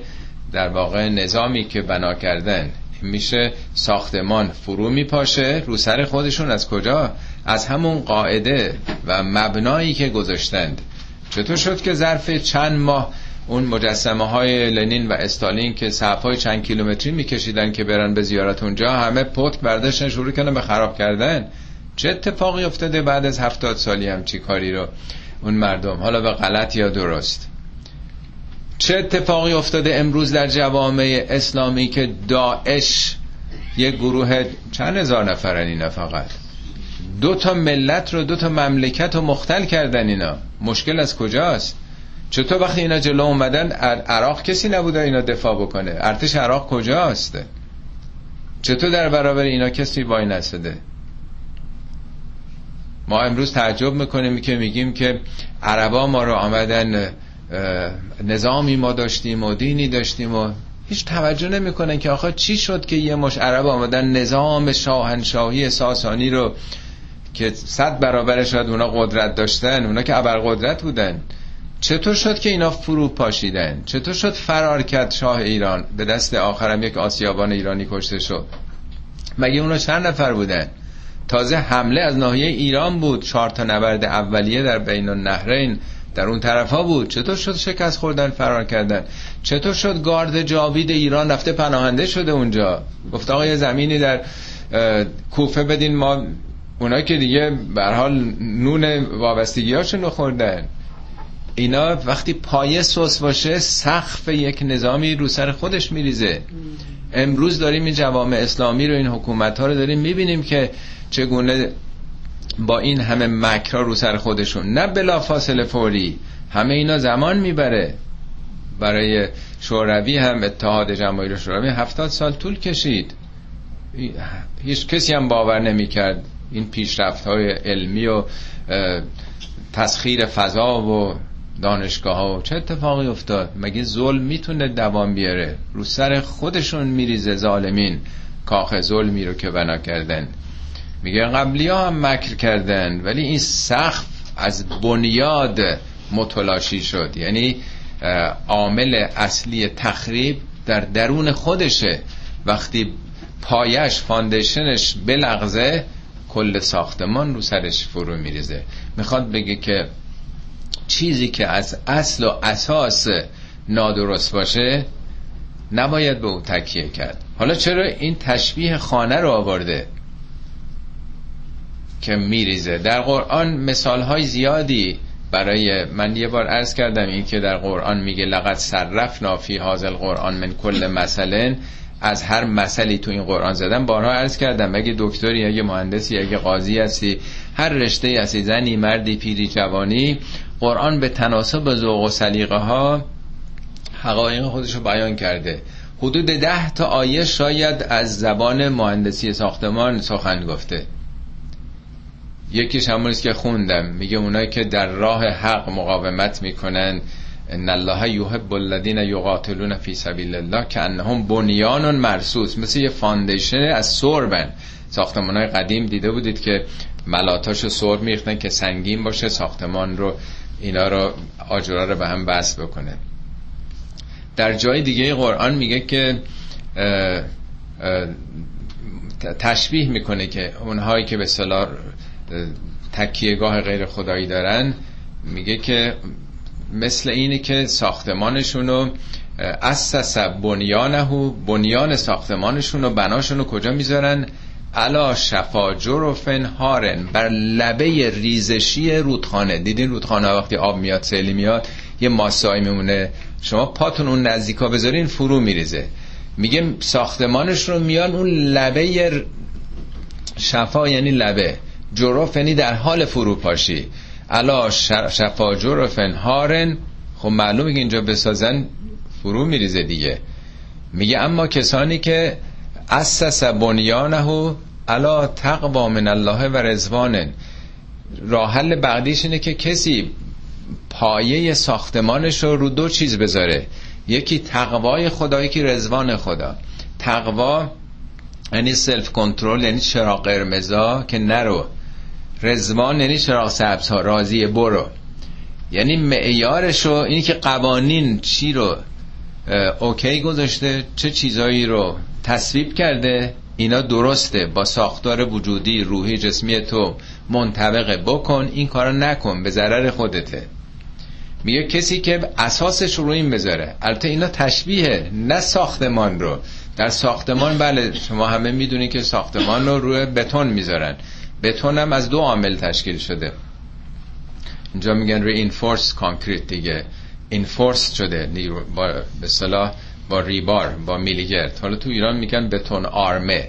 در واقع نظامی که بنا کردن میشه، ساختمان فرو میپاشه رو سر خودشون. از کجا؟ از همون قاعده و مبنایی که گذاشتند. چطور شد که ظرف چند ماه اون مجسمه های لنین و استالین که صفای چند کیلومتری میکشیدن که برن به زیارت اونجا، همه پتک برداشتن شروع کردن به خراب کردن؟ چه اتفاقی افتاده بعد از هفتاد سالی هم چی کاری رو اون مردم، حالا به غلط یا درست، چه اتفاقی افتاده امروز در جوامع اسلامی که داعش یک گروه چند هزار نفرن، اینا فقط دو تا ملت رو، دو تا مملکت رو مختل کردن. اینا مشکل از کجاست؟ چطور وقتی اینا جلو اومدن عراق کسی نبوده اینا دفاع بکنه؟ ارتش عراق کجاست؟ چطور در برابر اینا کسی وای نسده؟ ما امروز تعجب میکنیم که میگیم که عربا ما رو آمدن، نظامی ما داشتیم و دینی داشتیم و هیچ توجه نمیکنن که آخه چی شد که یه مش عرب آمدن نظام شاهنشاهی ساسانی رو که صد برابر شاید اونا قدرت داشتن، اونا که ابرقدرت بودن، چطور شد که اینا فرو پاشیدن؟ چطور شد فرار کرد شاه ایران؟ به دست آخرم یک آسیابان ایرانی کشته شد. مگه اونا چند نفر بودن؟ تازه حمله از ناحیه ایران بود، چهار تا نبرد اولیه در بین النهرین در اون طرفا بود. چطور شد شکست خوردن، فرار کردن؟ چطور شد گارد جاوید ایران رفته پناهنده شده اونجا، گفت آقا یه زمینی در کوفه بدین ما، اونا که دیگه به هر حال نون وابستگیاشونو خوردن. اینا وقتی پایه سوس باشه، سقف یک نظامی رو سر خودش میریزه. امروز داریم این جوامع اسلامی رو، این حکومت ها رو داریم میبینیم که چگونه با این همه مکرها رو سر خودشون، نه بلافاصله فوری، همه اینا زمان میبره. برای شوروی هم، اتحاد جماهیر شوروی هفتاد سال طول کشید، هیچ کسی هم باور نمیکرد این پیشرفت های علمی و تسخیر فضا و دانشگاه ها و چه اتفاقی افتاد. مگه ظلم میتونه دوام بیاره؟ رو سر خودشون میریزه ظالمین، کاخ ظلمی رو که بنا کردن. میگه قبلی ها هم مکر کردن، ولی این سقف از بنیاد متلاشی شد. یعنی عامل اصلی تخریب در درون خودشه، وقتی پایش، فاندیشنش بلغزه، کل ساختمان رو سرش فرو میریزه. میخواد بگه که چیزی که از اصل و اساس نادرست باشه نباید به او تکیه کرد. حالا چرا این تشبیه خانه رو آورده که میریزه؟ در قرآن مثالهای زیادی برای، من یه بار عرض کردم این که در قرآن میگه لقد صرفنا فی هذا القرآن من کل مثل، از هر مسئله تو این قرآن زدم. بارها عرض کردم اگه دکتری، اگه مهندسی، اگه قاضی هستی، هر رشته هستی، زنی، مردی، پیری، جوانی، قرآن به تناسب ذوق و سلیقه ها حقایق خودش رو بیان کرده. حدود ده تا آیه شاید از زبان مهندسی ساختمان سخن گفته. یکیش همونیست که خوندم، میگه اونایی که در راه حق مقاومت میکنن، ان الله یحب الذین یقاتلون فی سبیل الله کأنهم بنیان مرصوص، مثل یه فاندیشن از سربن. ساختمان‌های قدیم دیده بودید که ملاتاشو سرب می‌ریختن که سنگین باشه ساختمان رو، اینا رو، آجرا رو به هم وصل بکنه. در جای دیگه قرآن میگه که اه اه تشبیه میکنه که اونهایی که به اصطلاح تکیهگاه غیر خدایی دارن، میگه که مثل اینه که ساختمانشونو اسس بنیانه، بنیان ساختمانشونو، بناشونو کجا میذارن؟ علا شفا جرفن هارن، بر لبه ریزشی رودخانه. دیدین رودخانه وقتی آب میاد، سیلی میاد، یه ماسه‌ای میمونه، شما پاتون اون نزدیکا بذارین فرو میریزه. میگه ساختمانش رو میان اون لبه شفا، یعنی لبه جرف، یعنی در حال فروپاشی، علا شفاجر و فنهارن. خب معلومه که اینجا بسازن فرو میریزه دیگه. میگه اما کسانی که اسس بنیانه علی تقوا من الله و رضوان، راه حل بعدیش اینه که کسی پایه ساختمانش رو رو دو چیز بذاره، یکی تقوای خدا، یکی رضوان خدا. تقوا یعنی سلف کنترل، یعنی چراغ قرمزا که نرو. رضوان یعنی چراغ سبزها، راضیه برو. یعنی معیارش رو اینی که قوانین چی رو اوکی گذاشته، چه چیزایی رو تصویب کرده، اینا درسته، با ساختار وجودی روحی جسمی تو منطبقه، بکن، این کارا نکن، به ضرر خودته. میگه کسی که اساسش رو این بذاره. البته اینا تشبیه، نه ساختمان رو. در ساختمان بله شما همه میدونی که ساختمان رو روی بتون میذارن. بتون هم از دو عامل تشکیل شده، اینجا میگن reinforced concrete دیگه، enforced شده به اصطلاح با ریبار، با میلیگرد. حالا تو ایران میگن بتون آرمه،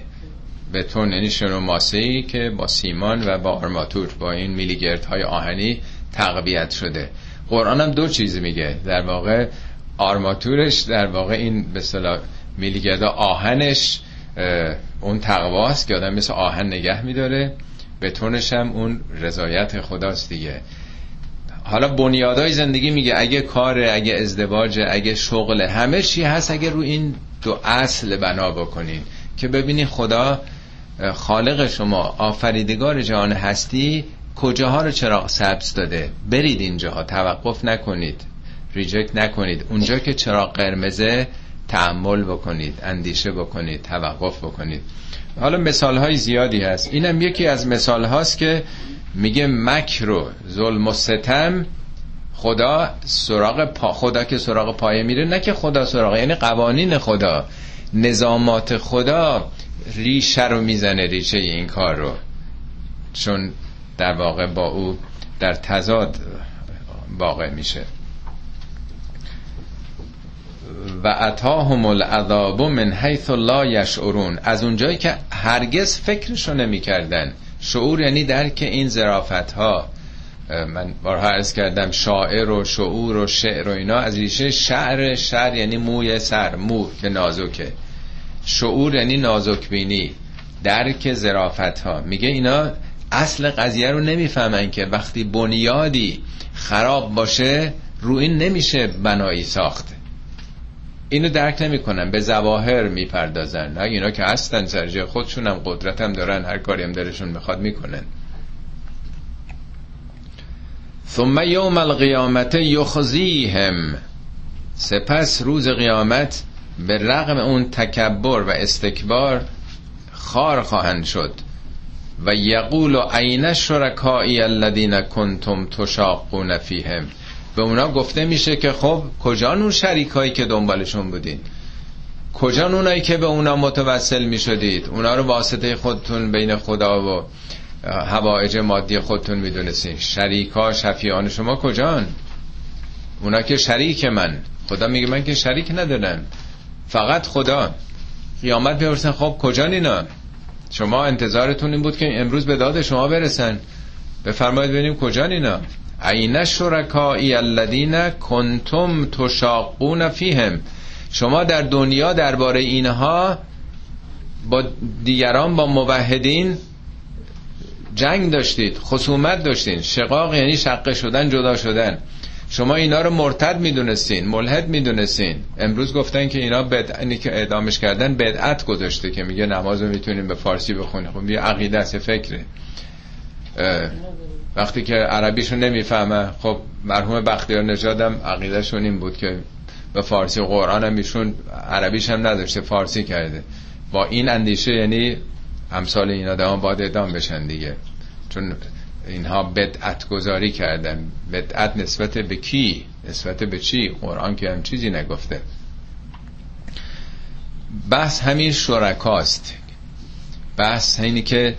بتون یعنی شنو ماسه‌ای که با سیمان و با آرماتور با این میلیگردهای آهنی تقویت شده. قرآن هم دو چیز میگه در واقع، آرماتورش در واقع این به اصطلاح میلیگرد آهنش اون تقواست که آدم مثل آهن نگه میداره، بتونش هم اون رضایت خداست دیگه. حالا بنیادای زندگی میگه اگه کاره، اگه ازدواجه، اگه شغله، همه چی هست اگه رو این دو اصل بنا بکنین که ببینی خدا خالق شما، آفریدگار جهان هستی، کجاها رو چراغ سبز داده، برید اینجاها، توقف نکنید، ریجکت نکنید. اونجا که چراغ قرمزه تعامل بکنید، اندیشه بکنید، توقف بکنید. حالا مثالهای زیادی هست، اینم یکی از مثالهاست که میگه مکر و ظلم و ستم خدا سراغ پا، خدا که سراغ پایه میره، نه که خدا سراغ، یعنی قوانین خدا، نظامات خدا ریشه رو میزنه، ریشه این کار رو، چون در واقع با او در تضاد واقع میشه. و اتاهم العذاب من حیث لا یشعرون، از اونجایی که هرگز فکرشو نمی کردن. شعور یعنی درک این ظرافت ها. من بارها عرض کردم شاعر و شعور و شعر و اینا از ریشه شعر، شعر یعنی موی سر، مو که نازکه، شعور یعنی نازک بینی، درک ظرافت ها. میگه اینا اصل قضیه رو نمیفهمن که وقتی بنیادی خراب باشه رو این نمیشه بنایی ساخت، اینو درک نمیکنن، به ظواهر میپردازن. نه اینا که هستن سر جای خودشون، هم قدرت هم دارن، هر کاری هم دلشون میخواد میکنن. ثم یوم القیامت یخزیهم، سپس روز قیامت به رغم اون تکبر و استکبار خار خواهند شد. و یقول عین شرکای الذین کنتم تشاقون فیهم، به اونا گفته میشه که خب کجان اون شریکایی که دنبالشون بودین، کجان اونایی که به اونا متوسل میشدید، اونا رو واسطه خودتون بین خدا و حوائج مادی خودتون میدونستین، شریکا شفیعان شما کجان، اونا که شریک من، خدا میگه من که شریک ندارم، فقط خدا. قیامت بپرسن خب کجان اینا، شما انتظارتون این بود که امروز به داد شما برسن، بفرمایید ببینیم کجان اینا. عین شرکای الذین کنتم تشاقون فیهم، شما در دنیا درباره اینها با دیگران، با موحدین جنگ داشتید، خصومت داشتین. شقاق یعنی شقه شدن، جدا شدن. شما اینا رو مرتد میدونستین، ملحد میدونستین. امروز گفتن که اینا بدعت، اینی که اعدامش کردن بدعت گذاشته، که میگه نمازو میتونیم به فارسی بخونیم، خب یه عقیده است، فکره. وقتی که عربیشو نمیفهمه، خب مرحوم بختیار نژادم عقیدهشون این بود که به فارسی قرآن هم ایشون عربیش هم نداشته، فارسی کرده با این اندیشه، یعنی امثال این آدم باید اعدام بشن دیگه، چون اینها بدعت گذاری کردن. بدعت نسبت به کی، نسبت به چی؟ قرآن که هم چیزی نگفته. بحث همین شرکاست، بحث اینی که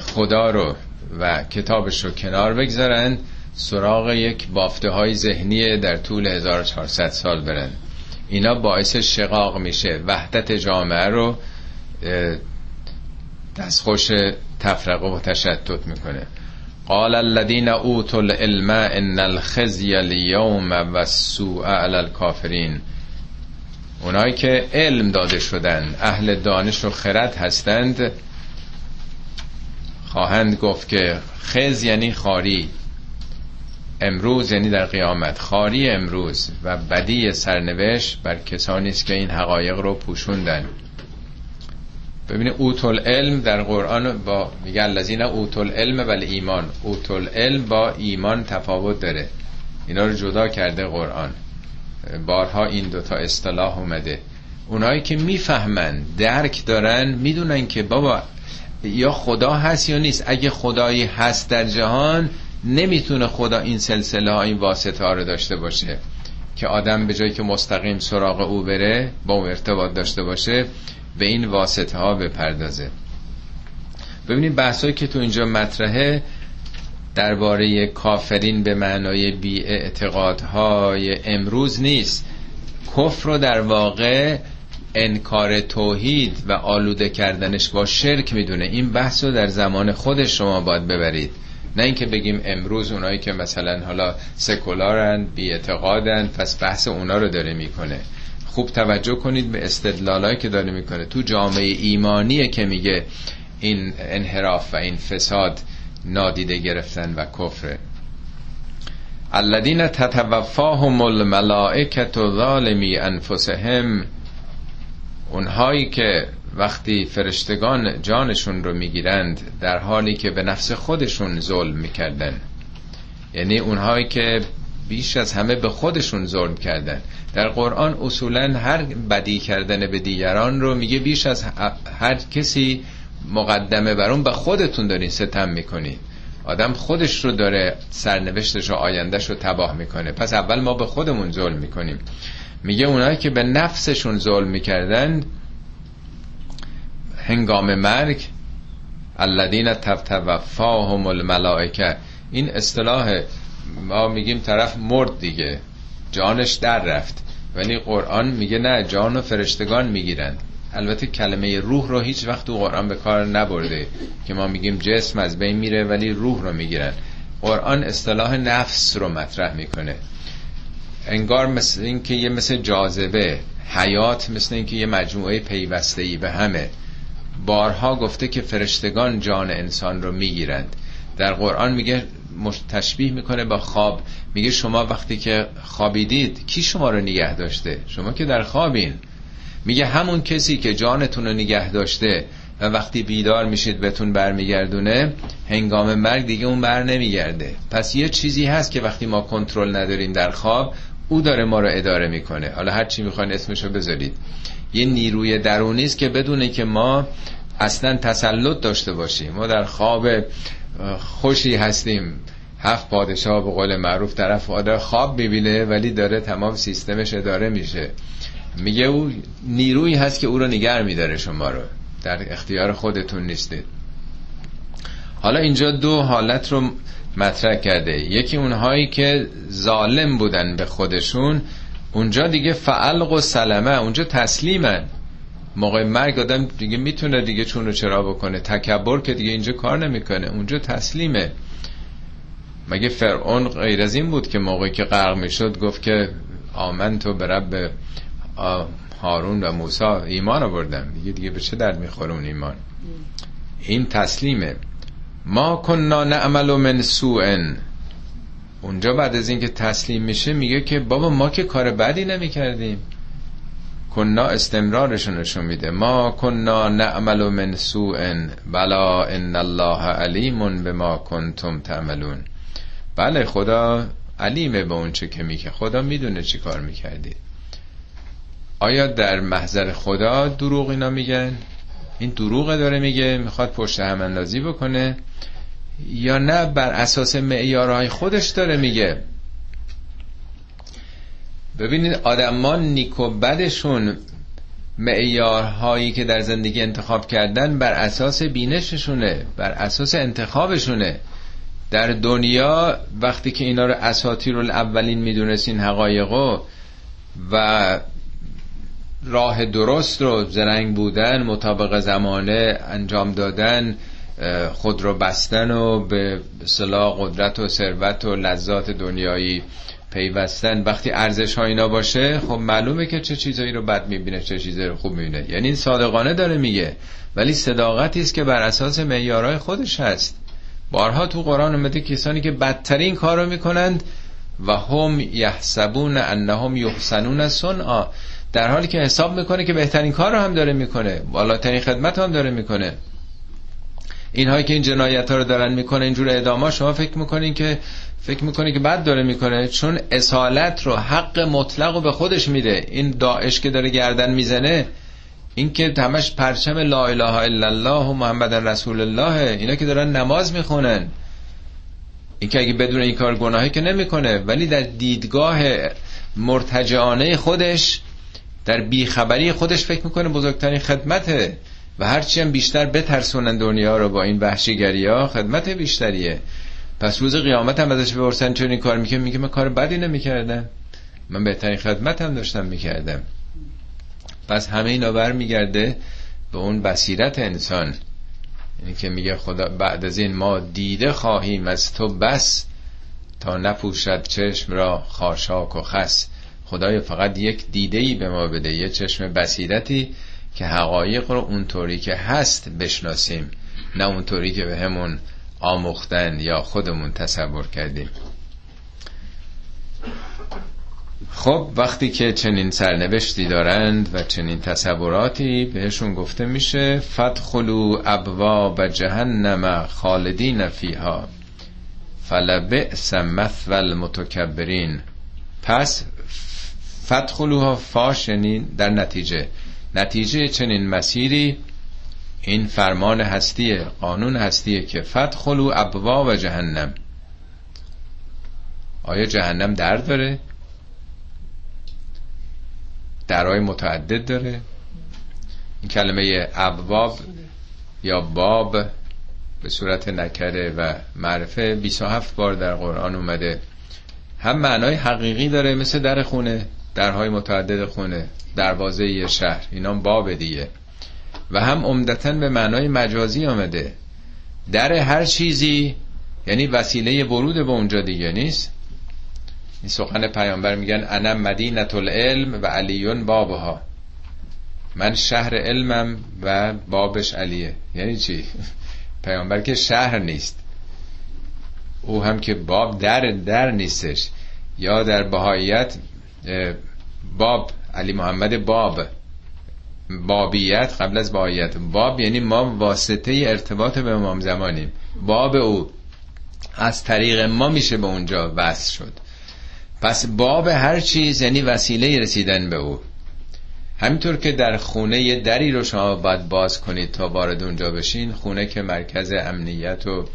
خدا رو و کتابش رو کنار بگذارن، سراغ یک بافته های ذهنی در طول هزار و چهارصد سال برن. اینا باعث شقاق میشه، وحدت جامعه رو دستخوش تفرقه و تشتت میکنه. قال الذين اوتوا العلم ان الخزي اليوم والسوء على الكافرين، اونایی که علم داده شدند، اهل دانش و خرد هستند، خواهند گفت که خز یعنی خاری امروز، یعنی در قیامت، خاری امروز و بدی سرنوشت بر کسانی است که این حقایق رو پوشوندن. ببینید اوت العلم در قرآن با میگه الذین اوت العلم ولی ایمان، اوت العلم با ایمان تفاوت داره، اینا رو جدا کرده قرآن، بارها این دوتا اصطلاح اومده. اونایی که میفهمن، درک دارن، میدونن که بابا یا خدا هست یا نیست، اگه خدایی هست در جهان نمیتونه خدا این سلسله ها، این واسطه ها رو داشته باشه که آدم به جایی که مستقیم سراغ او بره، با او ارتباط داشته باشه، به این واسطه ها بپردازه. ببینید بحثایی که تو اینجا مطرحه درباره کافرین به معنای بی اعتقادهای امروز نیست. کفر رو در واقع انکار توحید و آلوده کردنش با شرک میدونه. این بحث رو در زمان خود شما باید ببرید، نه اینکه بگیم امروز اونایی که مثلا حالا سکولارن، بی اعتقادن، پس بحث اونا رو داره میکنه. خوب توجه کنید به استدلالایی که داره میکنه. تو جامعه ایمانیه که میگه این انحراف و این فساد نادیده گرفتن و کفره. الذین تتوفاهم الملائکه ظالمی انفسهم، اونهایی که وقتی فرشتگان جانشون رو میگیرند در حالی که به نفس خودشون ظلم میکردن، یعنی اونهایی که بیش از همه به خودشون ظلم کردن. در قرآن اصولا هر بدی کردن به دیگران رو میگه بیش از هر کسی مقدمه بر اون به خودتون دارین ستم میکنین. آدم خودش رو داره، سرنوشتش و آیندهش رو تباه میکنه، پس اول ما به خودمون ظلم میکنیم. میگه اونایی که به نفسشون ظلم میکردن هنگام مرگ، الذین تتوفاهم الملائکه، این اصطلاح ما میگیم طرف مرد دیگه، جانش در رفت، ولی قرآن میگه نه، جان و فرشتگان میگیرند. البته کلمه روح رو هیچ وقت تو قرآن به کار نبرده که ما میگیم جسم از بین میره ولی روح رو میگیرن. قرآن اصطلاح نفس رو مطرح میکنه، انگار مثل این که یه مثل جاذبه، حیات مثل این که یه مجموعه پیوسته‌ای به همه. بارها گفته که فرشتگان جان انسان رو میگیرند. در قرآن میگه، تشبیه میکنه با خواب، میگه شما وقتی که خوابیدید کی شما رو نگه داشته؟ شما که در خوابین. میگه همون کسی که جانتون رو نگه داشته و وقتی بیدار میشید بهتون برمیگردونه، هنگام مرگ دیگه اون بر نمیگرده. پس یه چیزی هست که وقتی ما کنترل نداریم در خواب، او داره ما رو اداره میکنه، حالا هر چی میخواین اسمشو بذارید. یه نیروی درونی است که بدونه که ما اصلا تسلط داشته باشیم. ما در خواب خوشی هستیم، هفت پادشاه به قول معروف، طرف آدم خواب میبینه ولی داره تمام سیستمش اداره میشه. میگه او نیرویی هست که او رو نگه میداره، شما رو در اختیار خودتون نیستید. حالا اینجا دو حالت رو مطرح کرده، یکی اونهایی که ظالم بودن به خودشون، اونجا دیگه فعلق و سلمه، اونجا تسلیمن. موقع مرگ آدم دیگه میتونه دیگه چون رو چرا بکنه، تکبر که دیگه اینجا کار نمیکنه، اونجا تسلیمه. مگه فرعون غیر از این بود که موقعی که غرق میشد گفت که آمنت و برب هارون و موسی، ایمان آوردم، دیگه دیگه به چه درد میخوره اون ایمان؟ این تسلیمه. ما کننا نعمل من سوء، اونجا بعد از این که تسلیم میشه میگه که بابا ما که کار بدی نمیکردیم. کننا استمرارشونشون میده، ما کننا نعمل من سوء بلا ان الله علیم بما کنتم تعملون. بله خدا علیمه به اون چه که میگه، خدا میدونه چی کار میکردید. آیا در محضر خدا دروغ اینا میگن؟ این دروغ داره میگه، میخواد پشت هم اندازی بکنه، یا نه بر اساس معیارهای خودش داره میگه؟ ببینید آدمان نیک و بدشون معیارهایی که در زندگی انتخاب کردن بر اساس بینششونه، بر اساس انتخابشونه. در دنیا وقتی که اینا رو اساطیر الاولین میدونستین حقایقو و راه درست رو، زرنگ بودن، مطابق زمانه انجام دادن، خود رو بستن و به اصطلاح قدرت و ثروت و لذات دنیایی پیوستن وقتی ارزش ها اینا باشه، خب معلومه که چه چیزایی رو بد میبینه، چه چیزایی رو خوب میبینه. یعنی این صادقانه داره میگه، ولی صداقتی است که بر اساس معیارهای خودش هست. بارها تو قرآن اومده کسانی که بدترین کارو میکنند و هم یحسبون انهم یحسنون صنعا، در حالی که حساب میکنه که بهترین کار رو هم داره میکنه، بالاترین خدمت هم داره میکنه. اینهایی که این جنایت‌ها رو دارن میکنه، اینجور اعدام‌ها، شما فکر میکنین که فکر میکنه که بد داره میکنه، چون اصالت رو، حق مطلق رو به خودش میده. این داعش که داره گردن میزنه، این که همش پرچم لا اله الا الله و محمد رسول الله، اینا که دارن نماز میخونن، این که اگه بدون این کار گناهی که نمیکنه، ولی در دیدگاه مرتجعانه خودش، در بیخبری خودش فکر میکنه بزرگترین خدمته و هرچی هم بیشتر بترسونن دنیا رو با این وحشیگری‌ها، خدمت بیشتریه. پس روز قیامت هم ازش بپرسن چون این کار میکنه، میگه من کار بدی نمیکردم، من بهترین خدمتم داشتم میکردم. پس همه اینا برمیگرده به اون بصیرت انسان، یعنی که میگه خدا بعد از این ما دیده خواهیم از تو بس، تا نپوشد چشم را خاشاک و خس. خدای فقط یک دیده‌ای به ما بده، یه چشم بصیرتی که حقایق رو اونطوری که هست بشناسیم، نه اونطوری که به همون آموختن یا خودمون تصور کردیم. خب وقتی که چنین سرنوشتی دارند و چنین تصوراتی بهشون گفته میشه فدخلوا ابواب جهنم خالدین فیها فلبئس مثوى المتکبرین. پس فدخلوها فاشنین در نتیجه، نتیجه چنین مسیری این فرمان هستیه، قانون هستیه که فدخلوا ابواب جهنم. آیا جهنم در داره؟ درهای متعدد داره. این کلمه ابواب یا باب به صورت نکره و معرفه بیست و هفت بار در قرآن اومده، هم معنای حقیقی داره مثل در خونه، درهای متعدد خونه، دروازه یه شهر، اینا باب دیگه، و هم عمدتاً به معنای مجازی آمده، در هر چیزی یعنی وسیله ورود به اونجا دیگه نیست. این سخن پیامبر میگن انا مدینة العلم و علیون بابها، من شهر علمم و بابش علیه. یعنی چی؟ پیامبر که شهر نیست، او هم که باب در در نیستش. یا در بهاییت باب، علی محمد باب، بابیت قبل از بهاییت، باب یعنی ما واسطه ارتباط به امام زمانیم، باب او، از طریق ما میشه به اونجا وصل شد. پس باب هر چیز یعنی وسیله رسیدن به او. همینطور که در خونه یه دری رو شما باید باز کنید تا وارد اونجا بشین، خونه که مرکز امنیت و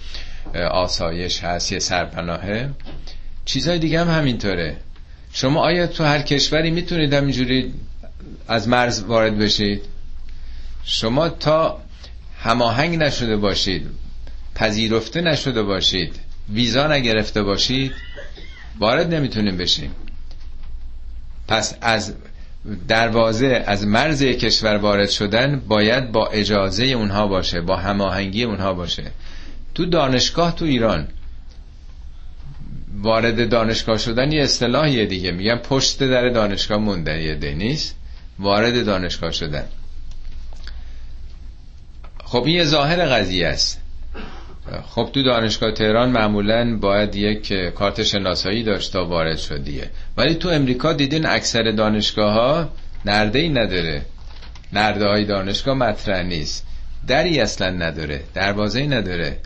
آسایش هست، یه سرپناهه، چیزای دیگه هم همینطوره. شما آیا تو هر کشوری میتونید همینجوری از مرز وارد بشید؟ شما تا هماهنگ نشده باشید، پذیرفته نشده باشید، ویزا نگرفته باشید، وارد نمیتونیم بشیم. پس از دروازه، از مرز کشور وارد شدن باید با اجازه اونها باشه، با هماهنگی اونها باشه. تو دانشگاه تو ایران وارد دانشگاه شدن یه اصطلاحیه دیگه، میگن پشت در دانشگاه موندن، یه ده نیست وارد دانشگاه شدن. خب این یه ظاهر قضیه است. خب تو دانشگاه تهران معمولاً باید یک کارت شناسایی داشت تا وارد شدیه، ولی تو امریکا دیدین اکثر دانشگاه ها نرده‌ای نداره، نرده های دانشگاه مطرح نیست، دری اصلا نداره، دروازه‌ای نداره.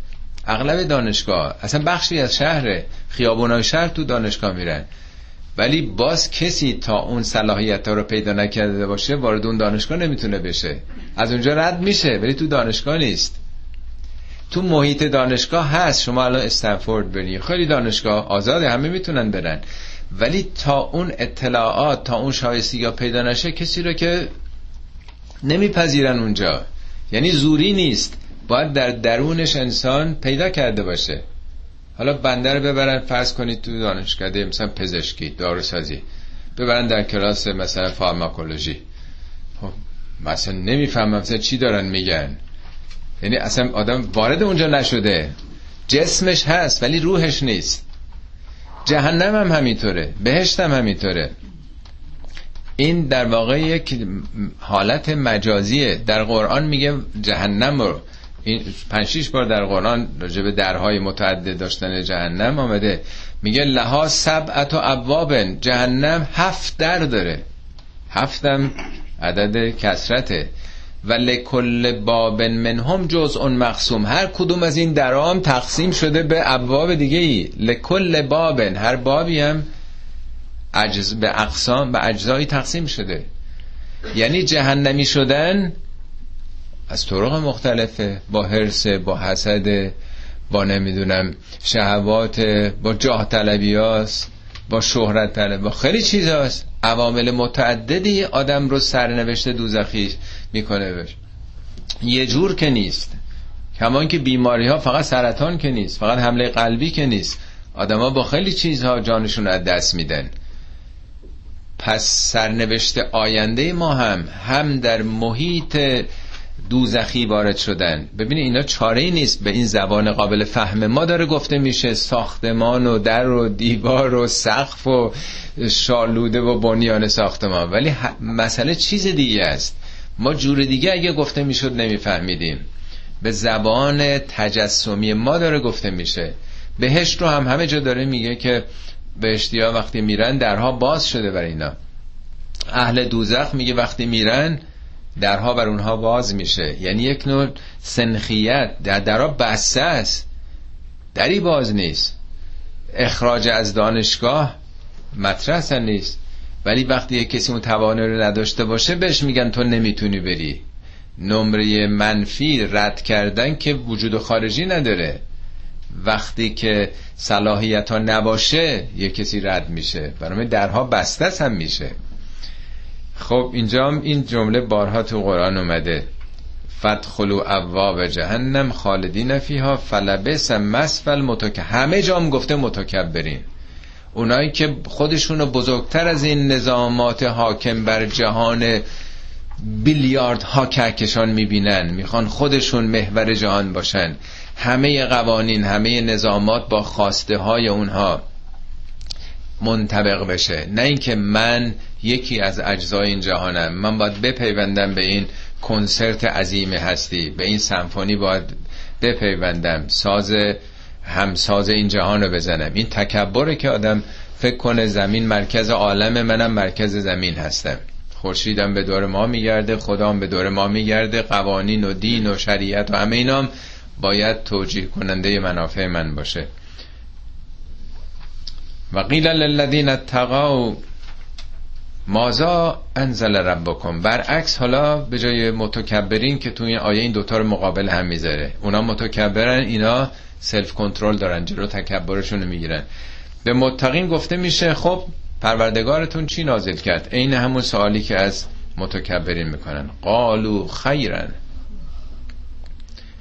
اغلب دانشگاه اصلا بخشی از شهره، خیابونای شهر تو دانشگاه میرن، ولی باز کسی تا اون صلاحیت ها رو پیدا نکرده باشه وارد اون دانشگاه نمیتونه بشه، از اونجا رد میشه ولی تو دانشگاه نیست. تو محیط دانشگاه هست، شما الان استنفورد برید، خیلی دانشگاه آزاده، همه میتونن برن، ولی تا اون اطلاعات، تا اون شایستگی ها پیدا نشه، کسی رو که نمیپذیرن اونجا. یعنی زوری نیست، باید در درونش انسان پیدا کرده باشه. حالا بنده رو ببرن فرض کنید تو دانشکده مثلا پزشکی، داروسازی، ببرن در کلاس مثلا فارماکولوژی، مثلا نمیفهمم مثلا چی دارن میگن، یعنی اصلا آدم وارد اونجا نشده، جسمش هست ولی روحش نیست. جهنم هم همینطوره، بهشت هم همینطوره. این در واقع یک حالت مجازیه. در قرآن میگه جهنم رو این پنج شش بار در قرآن راجع به درهای متعدد داشتن جهنم آمده. میگه لها سبعت ابوابن، جهنم هفت در داره، هفتم عدد کسرته. و لکل باب منهم جزء مقسوم، هر کدوم از این درام تقسیم شده به ابواب دیگه ای. لکل باب، هر بابی هم اجز به اقسام به اجزایی تقسیم شده. یعنی جهنمی شدن از طرق مختلفه، با حرص، با حسد، با نمیدونم شهوات، با جاه طلبی هاست، با شهرت طلب، با خیلی چیز هاست. عوامل متعددی آدم رو سرنوشت دوزخی میکنه بش. یه جور که نیست، کمان که بیماری ها فقط سرطان که نیست، فقط حمله قلبی که نیست، آدم ها با خیلی چیزها جانشون از دست میدن. پس سرنوشت آینده ما هم هم در محیط دوزخی وارد شدن. ببینید اینا چاره‌ای نیست، به این زبان قابل فهم ما داره گفته میشه. ساختمان و در و دیوار و سقف و شالوده و بنیان ساختمان، ولی مسئله چیز دیگه است. ما جور دیگه اگه گفته میشد نمیفهمیدیم. به زبان تجسمی ما داره گفته میشه. بهشت رو هم همه جا داره میگه که بهشتی‌ها وقتی میرن درها باز شده برای اینا. اهل دوزخ میگه وقتی میرن درها بر اونها باز میشه. یعنی یک نوع سنخیت، در درها بسته است، دری باز نیست. اخراج از دانشگاه مطرح نیست، ولی وقتی یک کسی اون توانایی رو نداشته باشه بهش میگن تو نمیتونی بری. نمره منفی رد کردن که وجود خارجی نداره. وقتی که صلاحیت ها نباشه یک کسی رد میشه، برای درها بسته هم میشه. خب اینجا هم این جمله بارها تو قرآن اومده، فدخلوا ابواب جهنم خالدین فیها فلبئس مثوی المتکبرین. همه جا هم گفته متکبرین، اونایی که خودشونو بزرگتر از این نظامات حاکم بر جهان بیلیارد ها کهکشان میبینن، میخوان خودشون محور جهان باشن. همه قوانین، همه نظامات با خواسته های اونها منطبق بشه، نه اینکه من یکی از اجزای این جهانم، من باید بپیوندم به این کنسرت عظیم هستی، به این سمفونی باید بپیوندم، ساز همساز این جهان رو بزنم. این تکبره که آدم فکر کنه زمین مرکز عالمه، منم مرکز زمین هستم، خورشیدم به دور ما میگرده، خدام به دور ما میگرده، قوانین و دین و شریعت و همه اینام باید توجیه کننده منافع من باشه. و قیل للذین اتقوا ماذا انزل ربکم. برعکس حالا به جای متکبرین که تو این آیه این دوتا رو مقابل هم میذاره، اونا متکبرن، اینا سلف کنترل دارن، جلو تکبرشون رو میگیرن. به متقین گفته میشه خب پروردگارتون چی نازل کرد؟ این همون سوالی که از متکبرین میکنن. قالوا خیرن،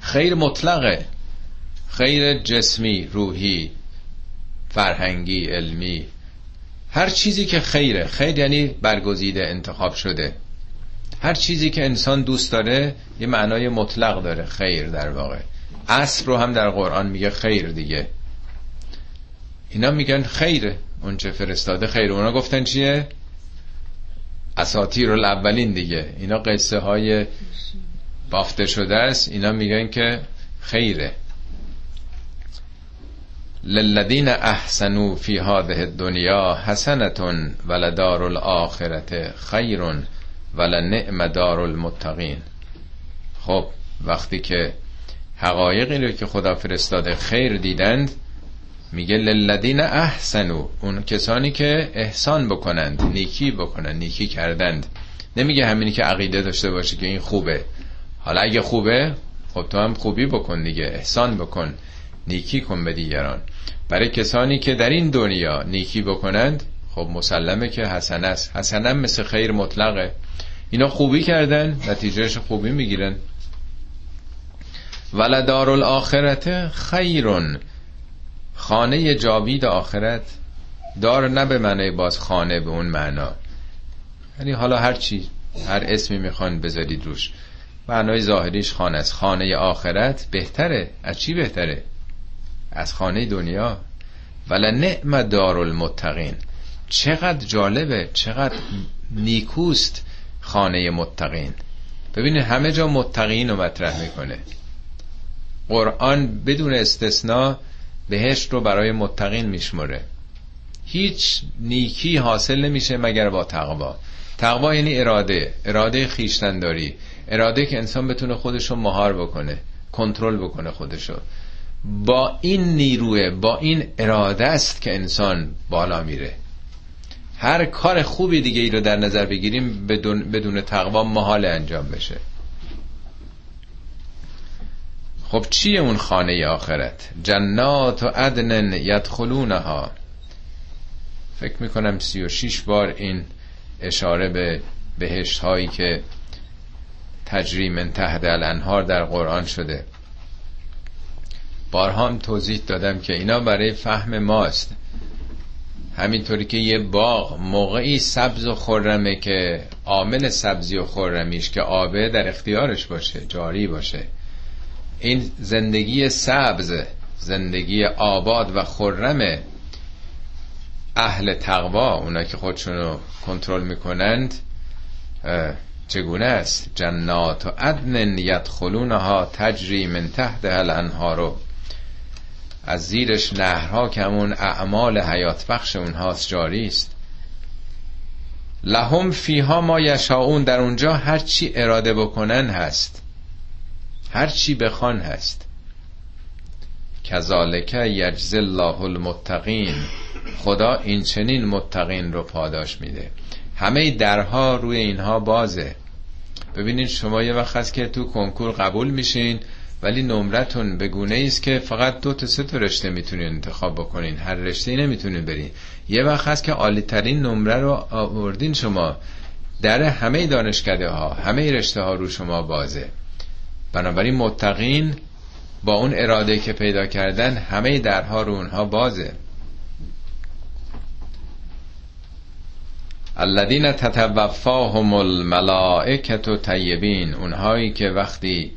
خیر مطلقه، خیر جسمی، روحی، فرهنگی، علمی، هر چیزی که خیره. خیر یعنی برگزیده، انتخاب شده. هر چیزی که انسان دوست داره یه معنای مطلق داره، خیر در واقع. عصر رو هم در قرآن میگه خیر دیگه. اینا میگن خیره، اون چه فرستاده خیره. اونا گفتن چیه؟ اساطیر الاولین دیگه، اینا قصه های بافته شده است. اینا میگن که خیره. للذین احسنوا فی هذه الدنیا حسنة ولدار الآخرة خیر ولنعم دار المتقین. خب وقتی که حقایقی رو که خدا فرستاده خیر دیدند، میگه للذین احسنوا، اون کسانی که احسان بکنند، نیکی بکنند، نیکی کردند. نمیگه همینی که عقیده داشته باشه که این خوبه. حالا اگه خوبه خب تو هم خوبی بکن دیگه، احسان بکن، نیکی کن به دیگران. برای کسانی که در این دنیا نیکی بکنند خب مسلمه که حسنه است. حسنه مثل خیر مطلقه، اینا خوبی کردن نتیجهش خوبی میگیرن. ولدار الاخرته خیرون، خانه جاوید آخرت، دار نه به معنی باز خانه به اون معنا، یعنی حالا هر چی هر اسمی میخوان بذارید روش، معنای ظاهریش خانه است. خانه آخرت بهتره. از چی بهتره؟ از خانه دنیا. ولنعم دار المتقین. چقدر جالبه، چقدر نیکوست خانه متقین. ببینید همه جا متقین رو مطرح میکنه قرآن، بدون استثناء بهشت رو برای متقین میشمره. هیچ نیکی حاصل نمیشه مگر با تقوا. تقوا یعنی اراده، اراده خویشتنداری، اراده که انسان بتونه خودشو مهار بکنه، کنترل بکنه خودشو. با این نیروه، با این اراده است که انسان بالا میره. هر کار خوبی دیگه ای رو در نظر بگیریم بدون بدون تقوا محال انجام بشه. خب چیه اون خانه آخرت؟ جنات و عدن یدخلونها. فکر میکنم سی و شیش بار این اشاره به بهشت هایی که تجری من تحت الانهار در قرآن شده. بارها هم توضیح دادم که اینا برای فهم ماست. همینطوری که یه باغ موقعی سبز و خرمه که عامل سبزی و خرمیش که آبه در اختیارش باشه، جاری باشه. این زندگی سبز، زندگی آباد و خرمه اهل تقوا، اونا که خودشونو کنترل میکنند، چگونه است؟ جنات و عدن یدخلونها تجری من تحتها الانهار. از زیرش نهرها که همون اعمال حیات بخش اونهاست، جاری است. لهم فیها ما یشاءون، در اونجا هر چی اراده بکنن هست، هر چی بخوان هست. کذالک یجزی الله المتقین، خدا این چنین متقین رو پاداش میده. همه درها روی اینها بازه. ببینید شما یه وقت هست که تو کنکور قبول میشین ولی نمرتون به گونه ایست که فقط دو تا سه تا رشته میتونین انتخاب بکنین، هر رشته ای نمیتونین برین. یه وقت هست که عالی ترین نمره رو آوردین شما، در همه دانشکده ها، همه رشته ها رو شما بازه. بنابراین متقین با اون اراده که پیدا کردن همه درها رو اونها بازه. الذین تتوفاهم الملائکة طیبین، اونهایی که وقتی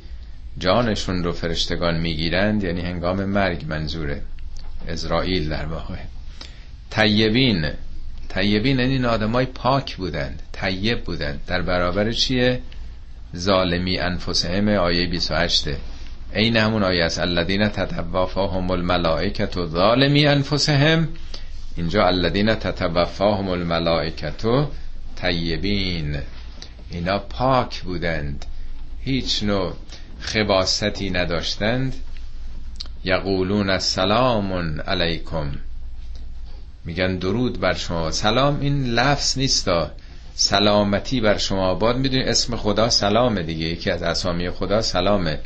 جانشون رو فرشتگان میگیرند، یعنی هنگام مرگ منظوره، ازرائیل در واقع. طیبین، طیبین این آدمای پاک بودند، طیب بودند. در برابر چیه؟ ظالمی انفسهم، آیه بیست و هشت، این همون آیه است. الذین تتوفاهم الملائکة ظالمی انفسهم، اینجا الذین تتوفاهم الملائکة طیبین، اینا پاک بودند، هیچ نوع خباستی نداشتند. یقولون السلام علیکم، میگن درود بر شما. سلام این لفظ نیستا، سلامتی بر شما آباد. میدونی اسم خدا سلامه دیگه، یکی از اسامی خدا سلامه.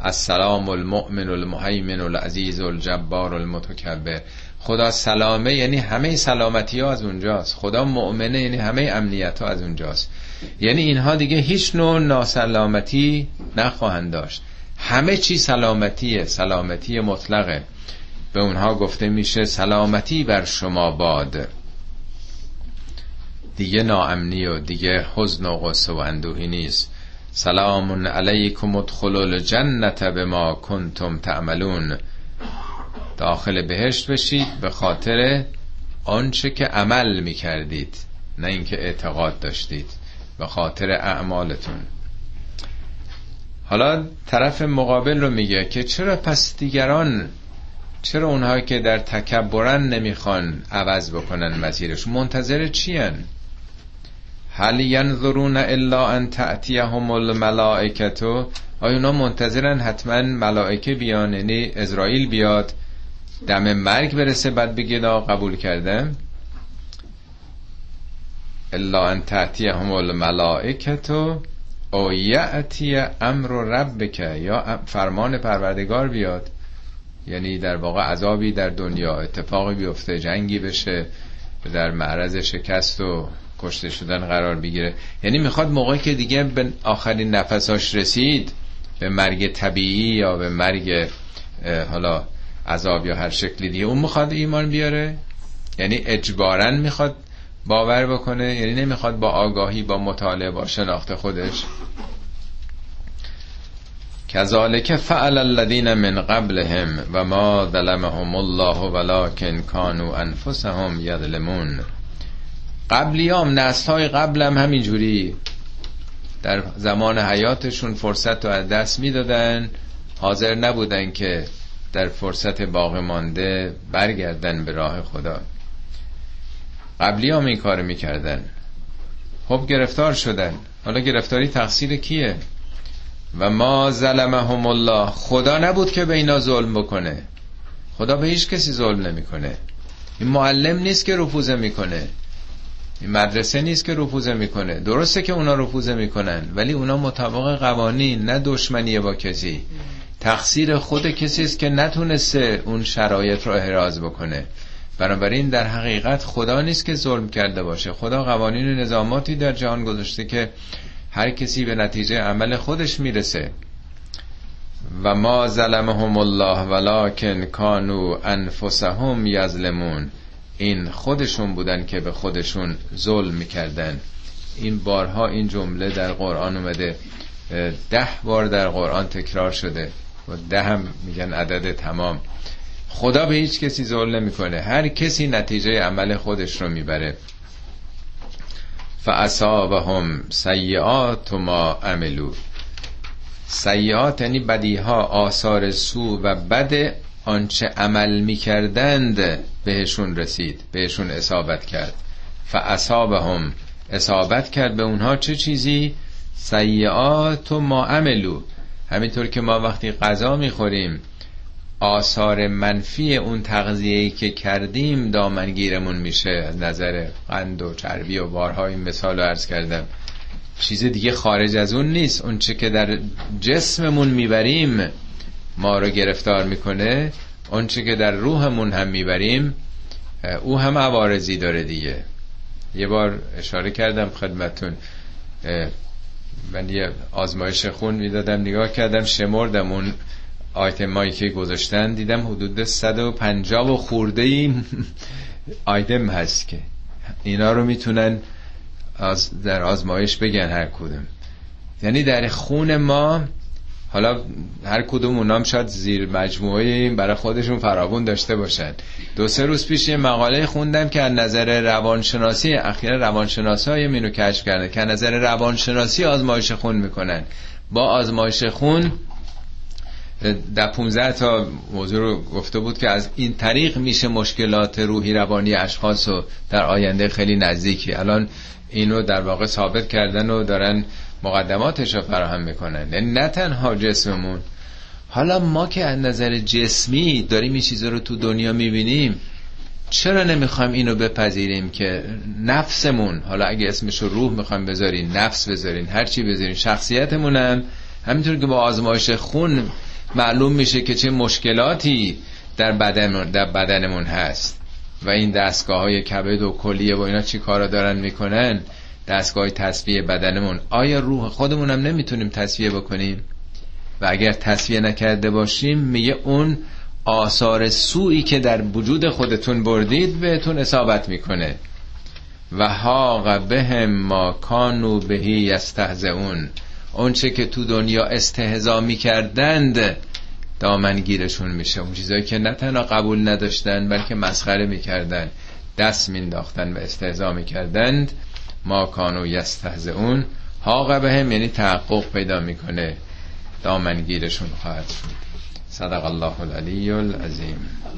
السلام المؤمن المهیمن العزیز الجبار المتکبر. خدا سلامه یعنی همه سلامتی ها از اونجاست. خدا مؤمنه یعنی همه امنیت ها از اونجاست. یعنی اینها دیگه هیچ نوع ناسلامتی نخواهند داشت، همه چی سلامتیه، سلامتی مطلقه. به اونها گفته میشه سلامتی بر شما باد. دیگه ناامنی و دیگه حزن و غصه و اندوهی نیست. سلام علیکم ادخلوا الجنة بما کنتم تعملون، داخل بهشت بشید به خاطر آنچه که عمل میکردید، نه اینکه اعتقاد داشتید، به خاطر اعمالتون. حالا طرف مقابل رو میگه که چرا پس دیگران، چرا اونهایی که در تکبرن نمیخوان عوض بکنن مسیرش؟ منتظر چی ان؟ هل ینظرون الا ان تأتیهم الملائکة، آیا اونا منتظرن حتما ملائکه بیان، یعنی عزرائیل بیاد دم مرگ برسه بعد بگه نا قبول کردم؟ الا ان تأتیهم الملائکة او یأتی امر ربک، یا فرمان پروردگار بیاد، یعنی در واقع عذابی در دنیا اتفاقی بیفته، جنگی بشه، در معرض شکست و کشته شدن قرار بگیره. یعنی میخواد موقعی که دیگه به آخرین نفساش رسید، به مرگ طبیعی یا به مرگ حالا عذاب یا هر شکلی دیگه، اون میخواد ایمان بیاره، یعنی اجباراً میخواد باور بکنه، یعنی نمیخواد با آگاهی، با مطالعه، با شناخت خودش. کذالک فعل الذین من قبلهم و ما ظلمهم الله ولکن کانوا انفسهم یظلمون. قبلیام، نسل‌های قبلم هم همینجوری در زمان حیاتشون فرصت رو از دست میدادن، حاضر نبودن که در فرصت باقی مانده برگردن به راه خدا. قبلیام این کارو میکردن، خب گرفتار شدن. حالا گرفتاری تقصیر کیه؟ و ما ظلمهم الله، خدا نبود که به اینا ظلم بکنه. خدا به هیچ کسی ظلم نمیکنه. این معلم نیست که رفوزه میکنه، این مدرسه نیست که رفوزه میکنه. درسته که اونا رفوزه میکنن، ولی اونا مطابق قوانین، نه دشمنی با کسی. تقصیر خود کسی است که نتونسته اون شرایط رو احراز بکنه. بنابراین در حقیقت خدا نیست که ظلم کرده باشه. خدا قوانین و نظاماتی در جهان گذاشته که هر کسی به نتیجه عمل خودش میرسه. و ما ظلمهم الله ولکن کانوا انفسهم یظلمون. این خودشون بودن که به خودشون ظلم میکردن. این بارها این جمله در قرآن اومده، ده بار در قرآن تکرار شده و ده هم میگن عدد تمام. خدا به هیچ کسی ظلم نمیکنه، هر کسی نتیجه عمل خودش رو میبره. فاصابهم سیئات ما عملوا. سیئات یعنی بدیها، آثار سو و بد آنچه عمل میکردند بهشون رسید، بهشون اصابت کرد. فاصابهم، اصابت کرد به اونها چه چیزی؟ سیئات ما عملوا. همینطور که ما وقتی غذا میخوریم آثار منفی اون تغذیه‌ای که کردیم دامنگیرمون میشه، از نظر قند و چربی و بارها این مثال رو عرض کردم. چیز دیگه خارج از اون نیست. اون چه که در جسممون میبریم ما رو گرفتار میکنه، اون چه که در روحمون هم میبریم او هم عوارضی داره دیگه. یه بار اشاره کردم خدمتون، من یه آزمایش خون میدادم، نگاه کردم شمردم اون آیتم هایی که گذاشتن، دیدم حدود صد و پنجاه و خورده‌ای آیتم هست که اینا رو میتونن از در آزمایش بگن هر کدوم. یعنی در خون ما، حالا هر کدوم اونام شاید زیر مجموعه برای خودشون فراوون داشته باشن. دو سه روز پیش یه مقاله خوندم که از نظر روانشناسی، اخیرا روانشناسا اینو کشف کردن که از نظر روانشناسی آزمایش خون میکنن. با آزمایش خون در پونزده تا موضوع رو گفته بود که از این طریق میشه مشکلات روحی روانی اشخاص رو در آینده خیلی نزدیکی. الان اینو در واقع ثابت کردن و دارن مقدماتش رو فراهم میکنن، یعنی نه تنها جسممون. حالا ما که از نظر جسمی داریم این چیز رو تو دنیا میبینیم، چرا نمیخوایم اینو بپذیریم که نفسمون، حالا اگه اسمش رو روح میخوایم بذارین، نفس بذارین، هرچی بذارین، شخصیتمونم همینطور که با آزمایش خون معلوم میشه که چه مشکلاتی در بدن در بدنمون هست و این دستگاه‌های کبد و کلیه و اینا چی کارا دارن میکنن، دستگاه‌های تصفیه بدنمون. آیا روح خودمون هم نمیتونیم تصفیه بکنیم؟ و اگر تصفیه نکرده باشیم، میگه اون آثار سویی که در وجود خودتون بردید بهتون اصابت میکنه. و ها بهم ما کانوا به یستهزئون. اون چه که تو دنیا استهزا می‌کردند دامنگیرشون میشه. اون چیزایی که نه تنها قبول نداشتن بلکه مسخره می‌کردن، دست می‌انداختن و استهزا می‌کردند. ما کانوا یستهزئون، حاق بهم یعنی تحقق پیدا میکنه، دامنگیرشون خواهد شد. صدق الله العلی العظیم.